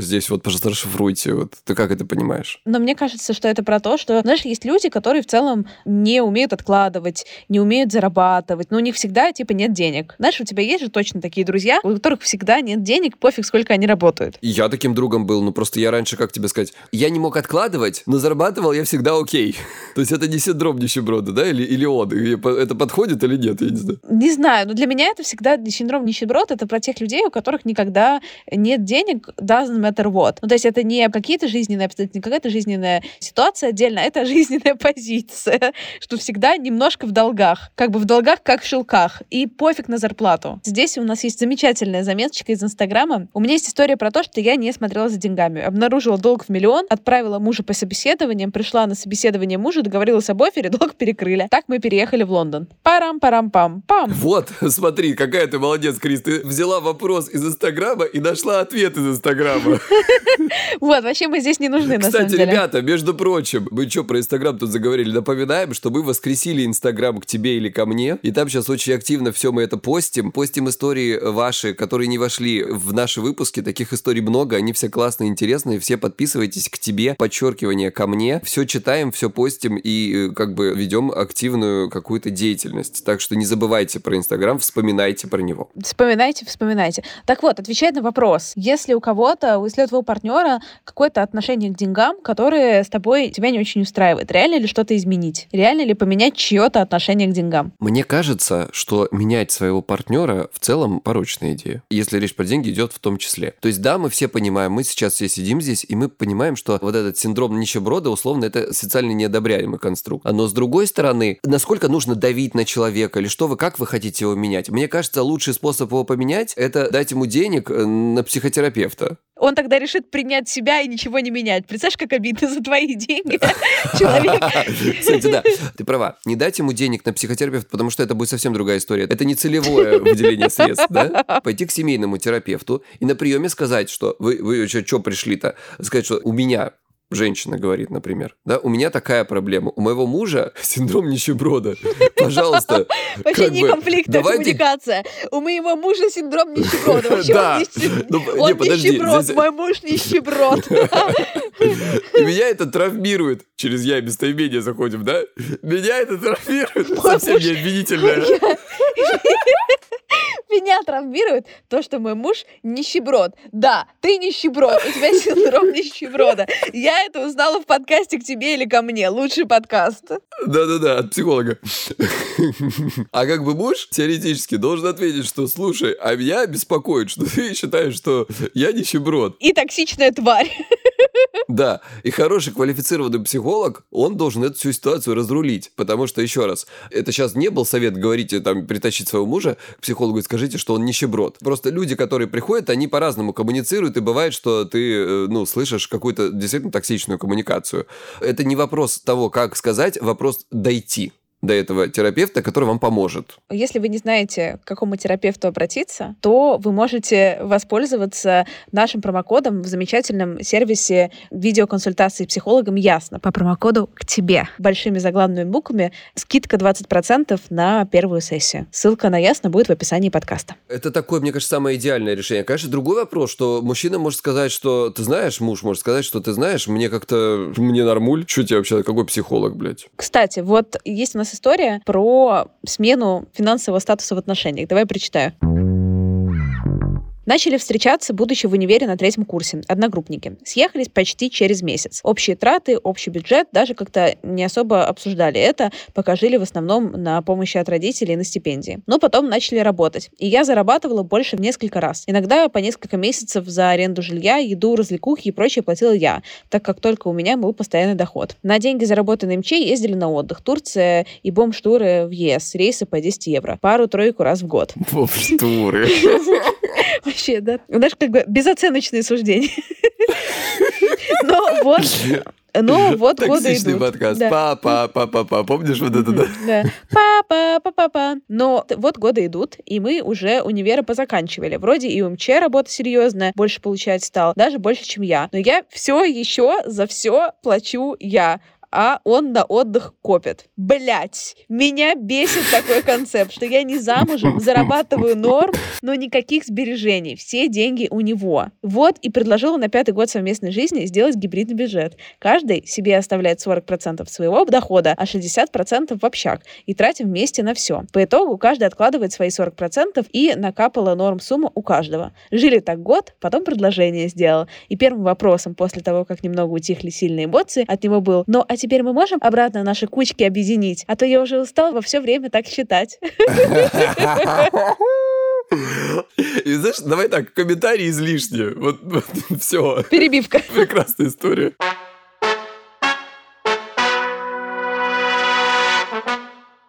здесь, вот, пожалуйста, расшифруйте. Вот. Ты как это понимаешь? Но мне кажется, что это про то, что, знаешь, есть люди, которые в целом не умеют откладывать, не умеют зарабатывать, но у них всегда, типа, нет денег. Знаешь, у тебя есть же точно такие друзья, у которых всегда нет денег, пофиг, сколько они работают. работают. Я таким другом был, ну просто я раньше, как тебе сказать, я не мог откладывать, но зарабатывал я всегда окей. То есть это не синдром нищеброда, да, или он? Это подходит или нет, я не знаю. Не знаю, но для меня это всегда синдром нищеброда, это про тех людей, у которых никогда нет денег, doesn't matter what. Ну то есть это не какие-то жизненные обстоятельства, не какая-то жизненная ситуация отдельно, это жизненная позиция, что всегда немножко в долгах. Как бы в долгах, как в шелках. И пофиг на зарплату. Здесь у нас есть замечательная заметочка из Инстаграма. У меня есть история про то, что я не смотрела за деньгами. Обнаружила долг в миллион, отправила мужа по собеседованиям, пришла на собеседование мужа, договорилась об оффере, долг перекрыли. Так мы переехали в Лондон. Парам-парам-пам-пам. Вот, смотри, какая ты молодец, Крис. Ты взяла вопрос из Инстаграма и нашла ответ из Инстаграма. Вот, вообще мы здесь не нужны, на самом деле. Кстати, ребята, между прочим, вы что про Инстаграм тут заговорили? Напоминаем, что мы воскресили Инстаграм «К тебе или ко мне». И там сейчас очень активно все мы это постим. Постим истории ваши, которые не вошли в наши выпуски. Таких историй много, они все классные, интересные. Все подписывайтесь «К тебе», подчеркивание «ко мне». Все читаем, все постим и как бы ведем активную какую-то деятельность. Так что не забывайте про Инстаграм, вспоминайте про него. Вспоминайте, вспоминайте. Так вот, отвечая на вопрос. Если у кого-то, если у твоего партнера какое-то отношение к деньгам, которое с тобой тебя не очень устраивает, реально ли что-то изменить? Реально ли поменять чье-то отношение к деньгам? Мне кажется, что менять своего партнера в целом порочная идея, если речь про деньги идет в том числе. То есть да, мы все понимаем, мы сейчас все сидим здесь, и мы понимаем, что вот этот синдром нищеброда, условно, это социально неодобряемый конструкт. Но с другой стороны, насколько нужно давить на человека, или что вы, как вы хотите его менять? Мне кажется, лучший способ его поменять, это дать ему денег на психотерапевта. Он тогда решит принять себя и ничего не менять. Представляешь, как обидно за твои деньги, человек. Кстати, да, ты права. Не дать ему денег на психотерапевта, потому что это будет совсем другая история. Это не целевое выделение средств, да? Пойти к семейному терапевту и на приеме сказать, что вы еще что пришли-то? Сказать, что у меня... Женщина говорит, например, да, у меня такая проблема, у моего мужа синдром нищеброда, пожалуйста. Вообще не конфликт, а коммуникация. У моего мужа синдром нищеброда, он нищеброд, мой муж нищеброд. И меня это травмирует. Через «я» и местоимение заходим, да? Меня это травмирует, совсем не обвинительное. Меня травмирует то, что мой муж нищеброд. Да, ты нищеброд, у тебя синдром нищеброда. Я это узнала в подкасте «К тебе или ко мне». Лучший подкаст. Да-да-да, от психолога. А как бы муж теоретически должен ответить, что слушай, а меня беспокоит, что ты считаешь, что я нищеброд. И токсичная тварь. Да, и хороший квалифицированный психолог, он должен эту всю ситуацию разрулить. Потому что, еще раз, это сейчас не был совет, говорите, там, притащить своего мужа к психологу и скажите, что он нищеброд. Просто люди, которые приходят, они по-разному коммуницируют, и бывает, что ты, ну, слышишь какую-то действительно токсичную коммуникацию. Это не вопрос того, как сказать, вопрос дойти до этого терапевта, который вам поможет. Если вы не знаете, к какому терапевту обратиться, то вы можете воспользоваться нашим промокодом в замечательном сервисе видеоконсультации с психологом «ЯСНО» по промокоду «К тебе». Большими заглавными буквами скидка 20% на первую сессию. Ссылка на «ЯСНО» будет в описании подкаста. Это такое, мне кажется, самое идеальное решение. Конечно, другой вопрос, что мужчина может сказать, что ты знаешь, муж может сказать, что ты знаешь, мне как-то, мне нормуль. Что тебе вообще, какой психолог, блядь? Кстати, вот есть у нас история про смену финансового статуса в отношениях. Давай прочитаю. Начали встречаться, будучи в универе на третьем курсе, одногруппники. Съехались почти через месяц. Общие траты, общий бюджет даже как-то не особо обсуждали это, пока жили в основном на помощи от родителей и на стипендии. Но потом начали работать. И я зарабатывала больше в несколько раз. Иногда по несколько месяцев за аренду жилья, еду, развлекухи и прочее платила я, так как только у меня был постоянный доход. На деньги, заработанные МЧ, ездили на отдых. Турция и бомж-туры в ЕС. Рейсы по 10 евро. Пару-тройку раз в год. Бомж-туры. Вообще, да. Даже как бы безоценочные суждения. Но вот... Ну, вот годы идут. Токсичный подкаст. Да. Па-па-па-па-па. Помнишь вот это, да? Да. Па-па-па-па-па. Но вот годы идут, и мы уже универа позаканчивали. Вроде и у МЧ работа серьезная, больше получать стал, даже больше, чем я. Но я все еще за все плачу я. а он на отдых копит. Блять, меня бесит такой концепт, что я не замужем, зарабатываю норм, но никаких сбережений. Все деньги у него. Вот и предложила на 5-й год совместной жизни сделать гибридный бюджет. Каждый себе оставляет 40% своего дохода, а 60% в общак. И тратим вместе на все. По итогу каждый откладывает свои 40% и накапала норм сумму у каждого. Жили так год, потом предложение сделал. И первым вопросом после того, как немного утихли сильные эмоции, от него был: «Ну, а теперь мы можем обратно наши кучки объединить? А то я уже устал во все время так считать». И знаешь, давай так, комментарии излишние. Вот все. Перебивка. Прекрасная история.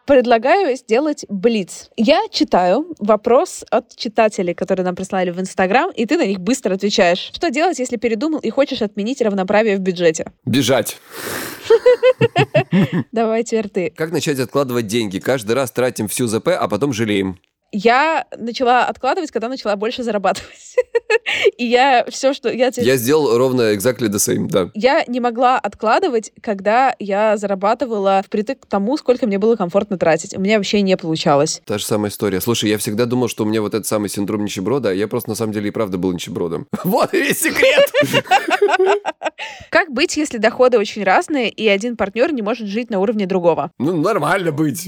Предлагаю сделать блиц. Я читаю вопрос от читателей, которые нам прислали в Инстаграм, и ты на них быстро отвечаешь. Что делать, если передумал и хочешь отменить равноправие в бюджете? Бежать. Давай, теперь ты. Как начать откладывать деньги? Каждый раз тратим всю ЗП, а потом жалеем. Я начала откладывать, когда начала больше зарабатывать. И я все, что... Я сделал ровно exactly the same, да. Я не могла откладывать, когда я зарабатывала впритык к тому, сколько мне было комфортно тратить. У меня вообще не получалось. Та же самая история. Слушай, я всегда думал, что у меня вот этот самый синдром нищеброда, я просто на самом деле и правда был нищебродом. Вот весь секрет! Как быть, если доходы очень разные, и один партнер не может жить на уровне другого? Ну, нормально быть.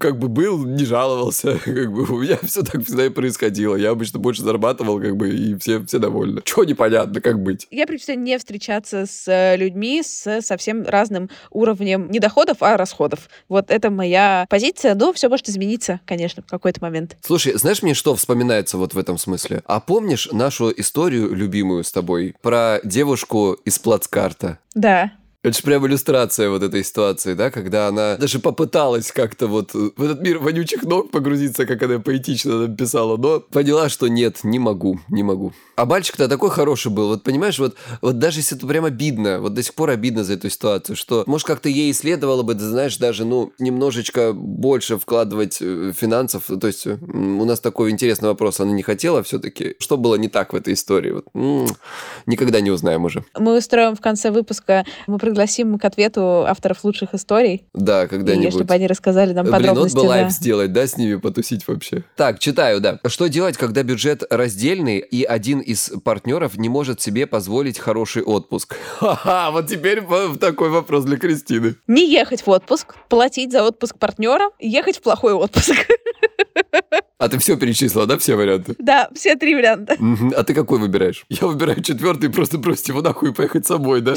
Как бы был, не жаловался. Как бы у меня все так всегда и происходило. Я обычно больше зарабатывал, как бы, и все довольны. Чего непонятно, как быть? Я предпочитаю не встречаться с людьми с совсем разным уровнем не доходов, а расходов. Вот это моя позиция. Но все может измениться, конечно, в какой-то момент. Слушай, знаешь, мне что вспоминается вот в этом смысле? А помнишь нашу историю любимую с тобой про девушку из плацкарта? Да. Это же прям иллюстрация вот этой ситуации, да, когда она даже попыталась как-то вот в этот мир вонючих ног погрузиться, как она поэтично написала, но поняла, что нет, не могу. А мальчик-то такой хороший был, вот понимаешь, вот даже если это прям обидно, вот до сих пор обидно за эту ситуацию, что, может, как-то ей следовало бы, ты знаешь, даже, немножечко больше вкладывать финансов, то есть у нас такой интересный вопрос, она не хотела все-таки, что было не так в этой истории, вот никогда не узнаем уже. Мы устроим в конце выпуска, мы пригласим к ответу авторов лучших историй. Да, когда-нибудь. И чтобы они рассказали нам подробности. Блин, вот бы лайв сделать, да, с ними потусить вообще. Так, читаю, да. Что делать, когда бюджет раздельный, и один из партнеров не может себе позволить хороший отпуск? Ха-ха, вот теперь такой вопрос для Кристины. Не ехать в отпуск, платить за отпуск партнера, ехать в плохой отпуск. А ты все перечислила, да, все варианты? Да, все 3 варианта. А ты какой выбираешь? Я выбираю 4-й, просто бросить его нахуй и поехать самой, да?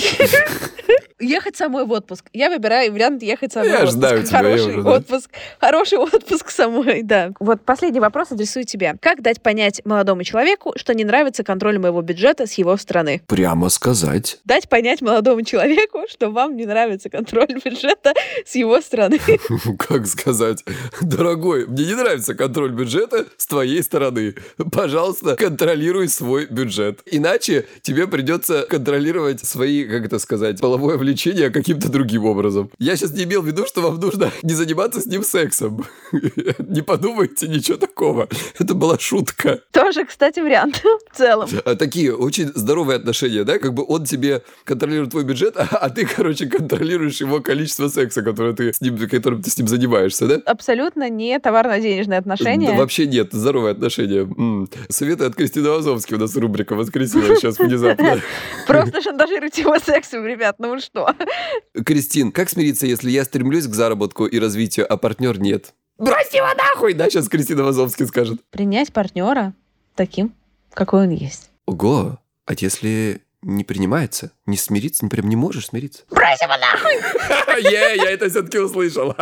Ехать самой в отпуск. Я выбираю вариант ехать самой в отпуск. Хороший отпуск самой, да. Вот последний вопрос адресую тебе. Как дать понять молодому человеку, что не нравится контроль моего бюджета с его стороны? Прямо сказать. Дать понять молодому человеку, что вам не нравится контроль бюджета с его стороны. Как сказать? Дорогой, мне не нравится контроль бюджета с твоей стороны. Пожалуйста, контролируй свой бюджет. Иначе тебе придется контролировать свои, как это сказать, половое влияние лечения каким-то другим образом. Я сейчас не имел в виду, что вам нужно не заниматься с ним сексом. Не подумайте ничего такого. Это была шутка. Тоже, кстати, вариант в целом. Такие очень здоровые отношения, да? Как бы он тебе контролирует твой бюджет, а ты, короче, контролируешь его количество секса, которым ты с ним занимаешься, да? Абсолютно не товарно-денежные отношения. Вообще нет, здоровые отношения. Советы от Кристины Вазовски у нас рубрика воскресила сейчас внезапно. Просто шантажируйте его сексом, ребят, ну вы что? Кристин, как смириться, если я стремлюсь к заработку и развитию, а партнер нет? Брось его нахуй! Да, сейчас Кристина Вазовски скажет. Принять партнера таким, какой он есть. Ого, а если не принимается, не смириться, прям не можешь смириться? Брось его нахуй! Я это все-таки услышал.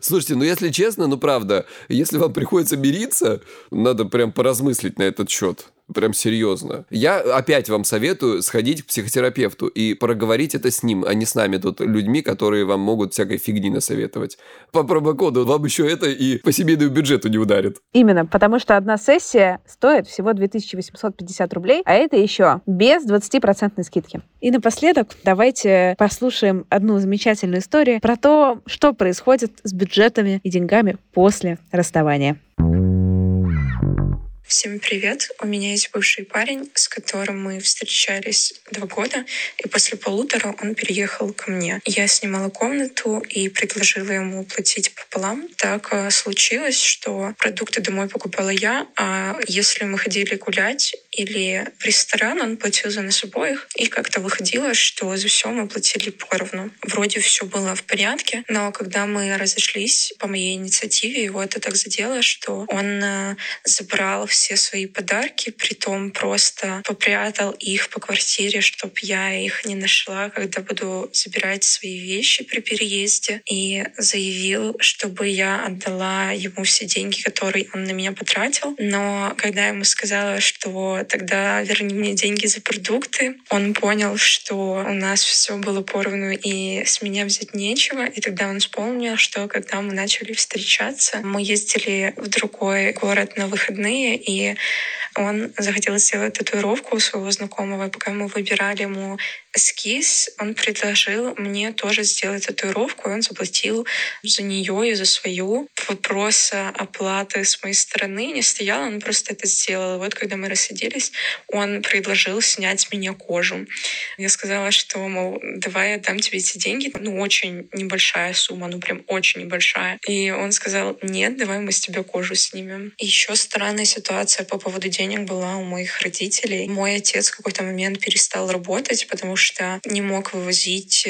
Слушайте, если честно, правда, если вам приходится мириться, надо прям поразмыслить на этот счет. Прям серьезно. Я опять вам советую сходить к психотерапевту и проговорить это с ним, а не с нами тут людьми, которые вам могут всякой фигни насоветовать. По промокоду вам еще это и по семейному бюджету не ударит. Именно, потому что одна сессия стоит всего 2850 рублей, а это еще без 20% скидки. И напоследок давайте послушаем одну замечательную историю про то, что происходит с бюджетами и деньгами после расставания. Всем привет! У меня есть бывший парень, с которым мы встречались 2 года, и после 1,5 он переехал ко мне. Я снимала комнату и предложила ему платить пополам. Так случилось, что продукты домой покупала я, а если мы ходили гулять или в ресторан, он платил за нас обоих, и как-то выходило, что за все мы платили поровну. Вроде все было в порядке, но когда мы разошлись по моей инициативе, его это так задело, что он забрал все свои подарки, притом просто попрятал их по квартире, чтобы я их не нашла, когда буду забирать свои вещи при переезде, и заявил, чтобы я отдала ему все деньги, которые он на меня потратил. Но когда я ему сказала, что тогда верни мне деньги за продукты, он понял, что у нас все было поровну и с меня взять нечего, и тогда он вспомнил, что когда мы начали встречаться, мы ездили в другой город на выходные, и он захотел сделать татуировку у своего знакомого. Пока мы выбирали ему эскиз, он предложил мне тоже сделать татуировку, и он заплатил за нее и за свою. Вопроса оплаты с моей стороны не стоял, он просто это сделал. Вот когда мы рассиделись, он предложил снять с меня кожу. Я сказала, что, мол, давай я дам тебе эти деньги. Ну, очень небольшая сумма, ну, прям очень небольшая. И он сказал, нет, давай мы с тебя кожу снимем. Еще странная ситуация по поводу денег была у моих родителей. Мой отец в какой-то момент перестал работать, потому что не мог вывозить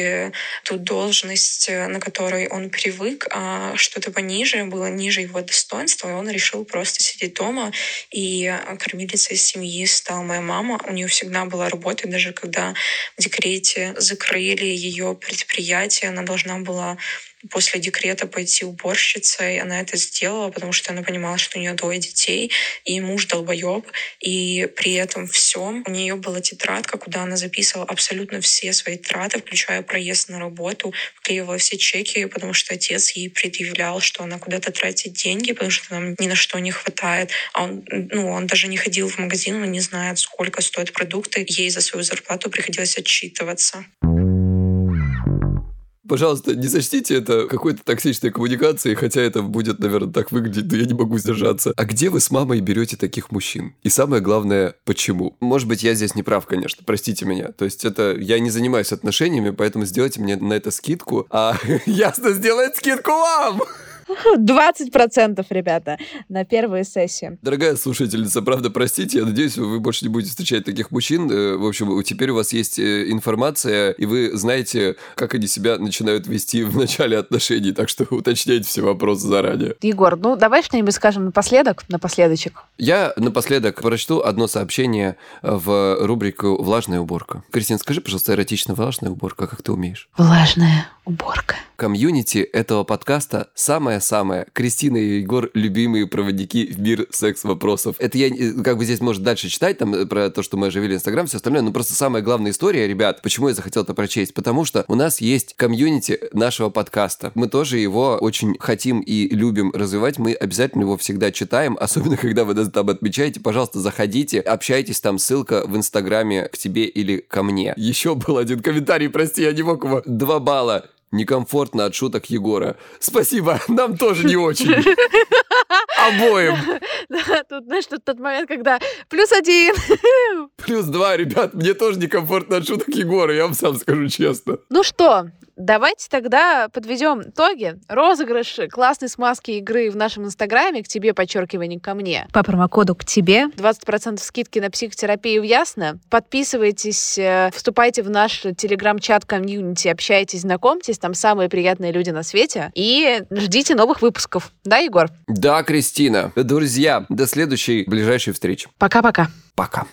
ту должность, на которой он привык, а что-то пониже, было ниже его достоинства, и он решил просто сидеть дома, и кормилицей семьи стала моя мама. У нее всегда была работа, даже когда в декрете закрыли ее предприятие, она должна была после декрета пойти уборщицей. Она это сделала, потому что она понимала, что у нее 2 детей, и муж долбоеб. И при этом всем у нее была тетрадка, куда она записывала абсолютно все свои траты, включая проезд на работу, вклеивала все чеки, потому что отец ей предъявлял, что она куда-то тратит деньги, потому что нам ни на что не хватает. А он даже не ходил в магазин, он не знает, сколько стоят продукты. Ей за свою зарплату приходилось отчитываться. Пожалуйста, не сочтите это какой-то токсичной коммуникацией, хотя это будет, наверное, так выглядеть, но я не могу сдержаться. А где вы с мамой берете таких мужчин? И самое главное, почему? Может быть, я здесь не прав, конечно, простите меня. То есть это я не занимаюсь отношениями, поэтому сделайте мне на это скидку, а ЯСНО сделает скидку вам! 20%, ребята, на первую сессию. Дорогая слушательница, правда, простите, я надеюсь, вы больше не будете встречать таких мужчин. В общем, теперь у вас есть информация, и вы знаете, как они себя начинают вести в начале отношений, так что уточняйте все вопросы заранее. Егор, ну давай что-нибудь скажем напоследочек. Я напоследок прочту одно сообщение в рубрику «Влажная уборка». Кристина, скажи, пожалуйста, эротично «Влажная уборка», как ты умеешь? Влажная уборка. Комьюнити этого подкаста самое-самое. Кристина и Егор — любимые проводники в мир секс-вопросов. Это я как бы здесь, может, дальше читать, там, про то, что мы оживили Инстаграм, все остальное, но просто самая главная история, ребят, почему я захотел это прочесть, потому что у нас есть комьюнити нашего подкаста. Мы тоже его очень хотим и любим развивать, мы обязательно его всегда читаем, особенно когда вы нас там отмечаете. Пожалуйста, заходите, общайтесь, там ссылка в Инстаграме «К тебе или ко мне». Еще был один комментарий, прости, я не мог его. 2 балла. Некомфортно от шуток Егора. Спасибо, нам тоже не очень. Обоим. Да, тут, знаешь, тот момент, когда +1. +2, ребят, мне тоже некомфортно от шуток Егора, я вам сам скажу честно. Ну что, давайте тогда подведем итоги. Розыгрыш классной смазки игры в нашем Инстаграме «К тебе, _, ко мне». По промокоду «К тебе». 20% скидки на психотерапию в ЯСНО. Подписывайтесь, вступайте в наш телеграм-чат комьюнити, общайтесь, знакомьтесь. Там самые приятные люди на свете. И ждите новых выпусков. Да, Егор? Да, Кристина. Друзья, до следующей ближайшей встречи. Пока-пока. Пока.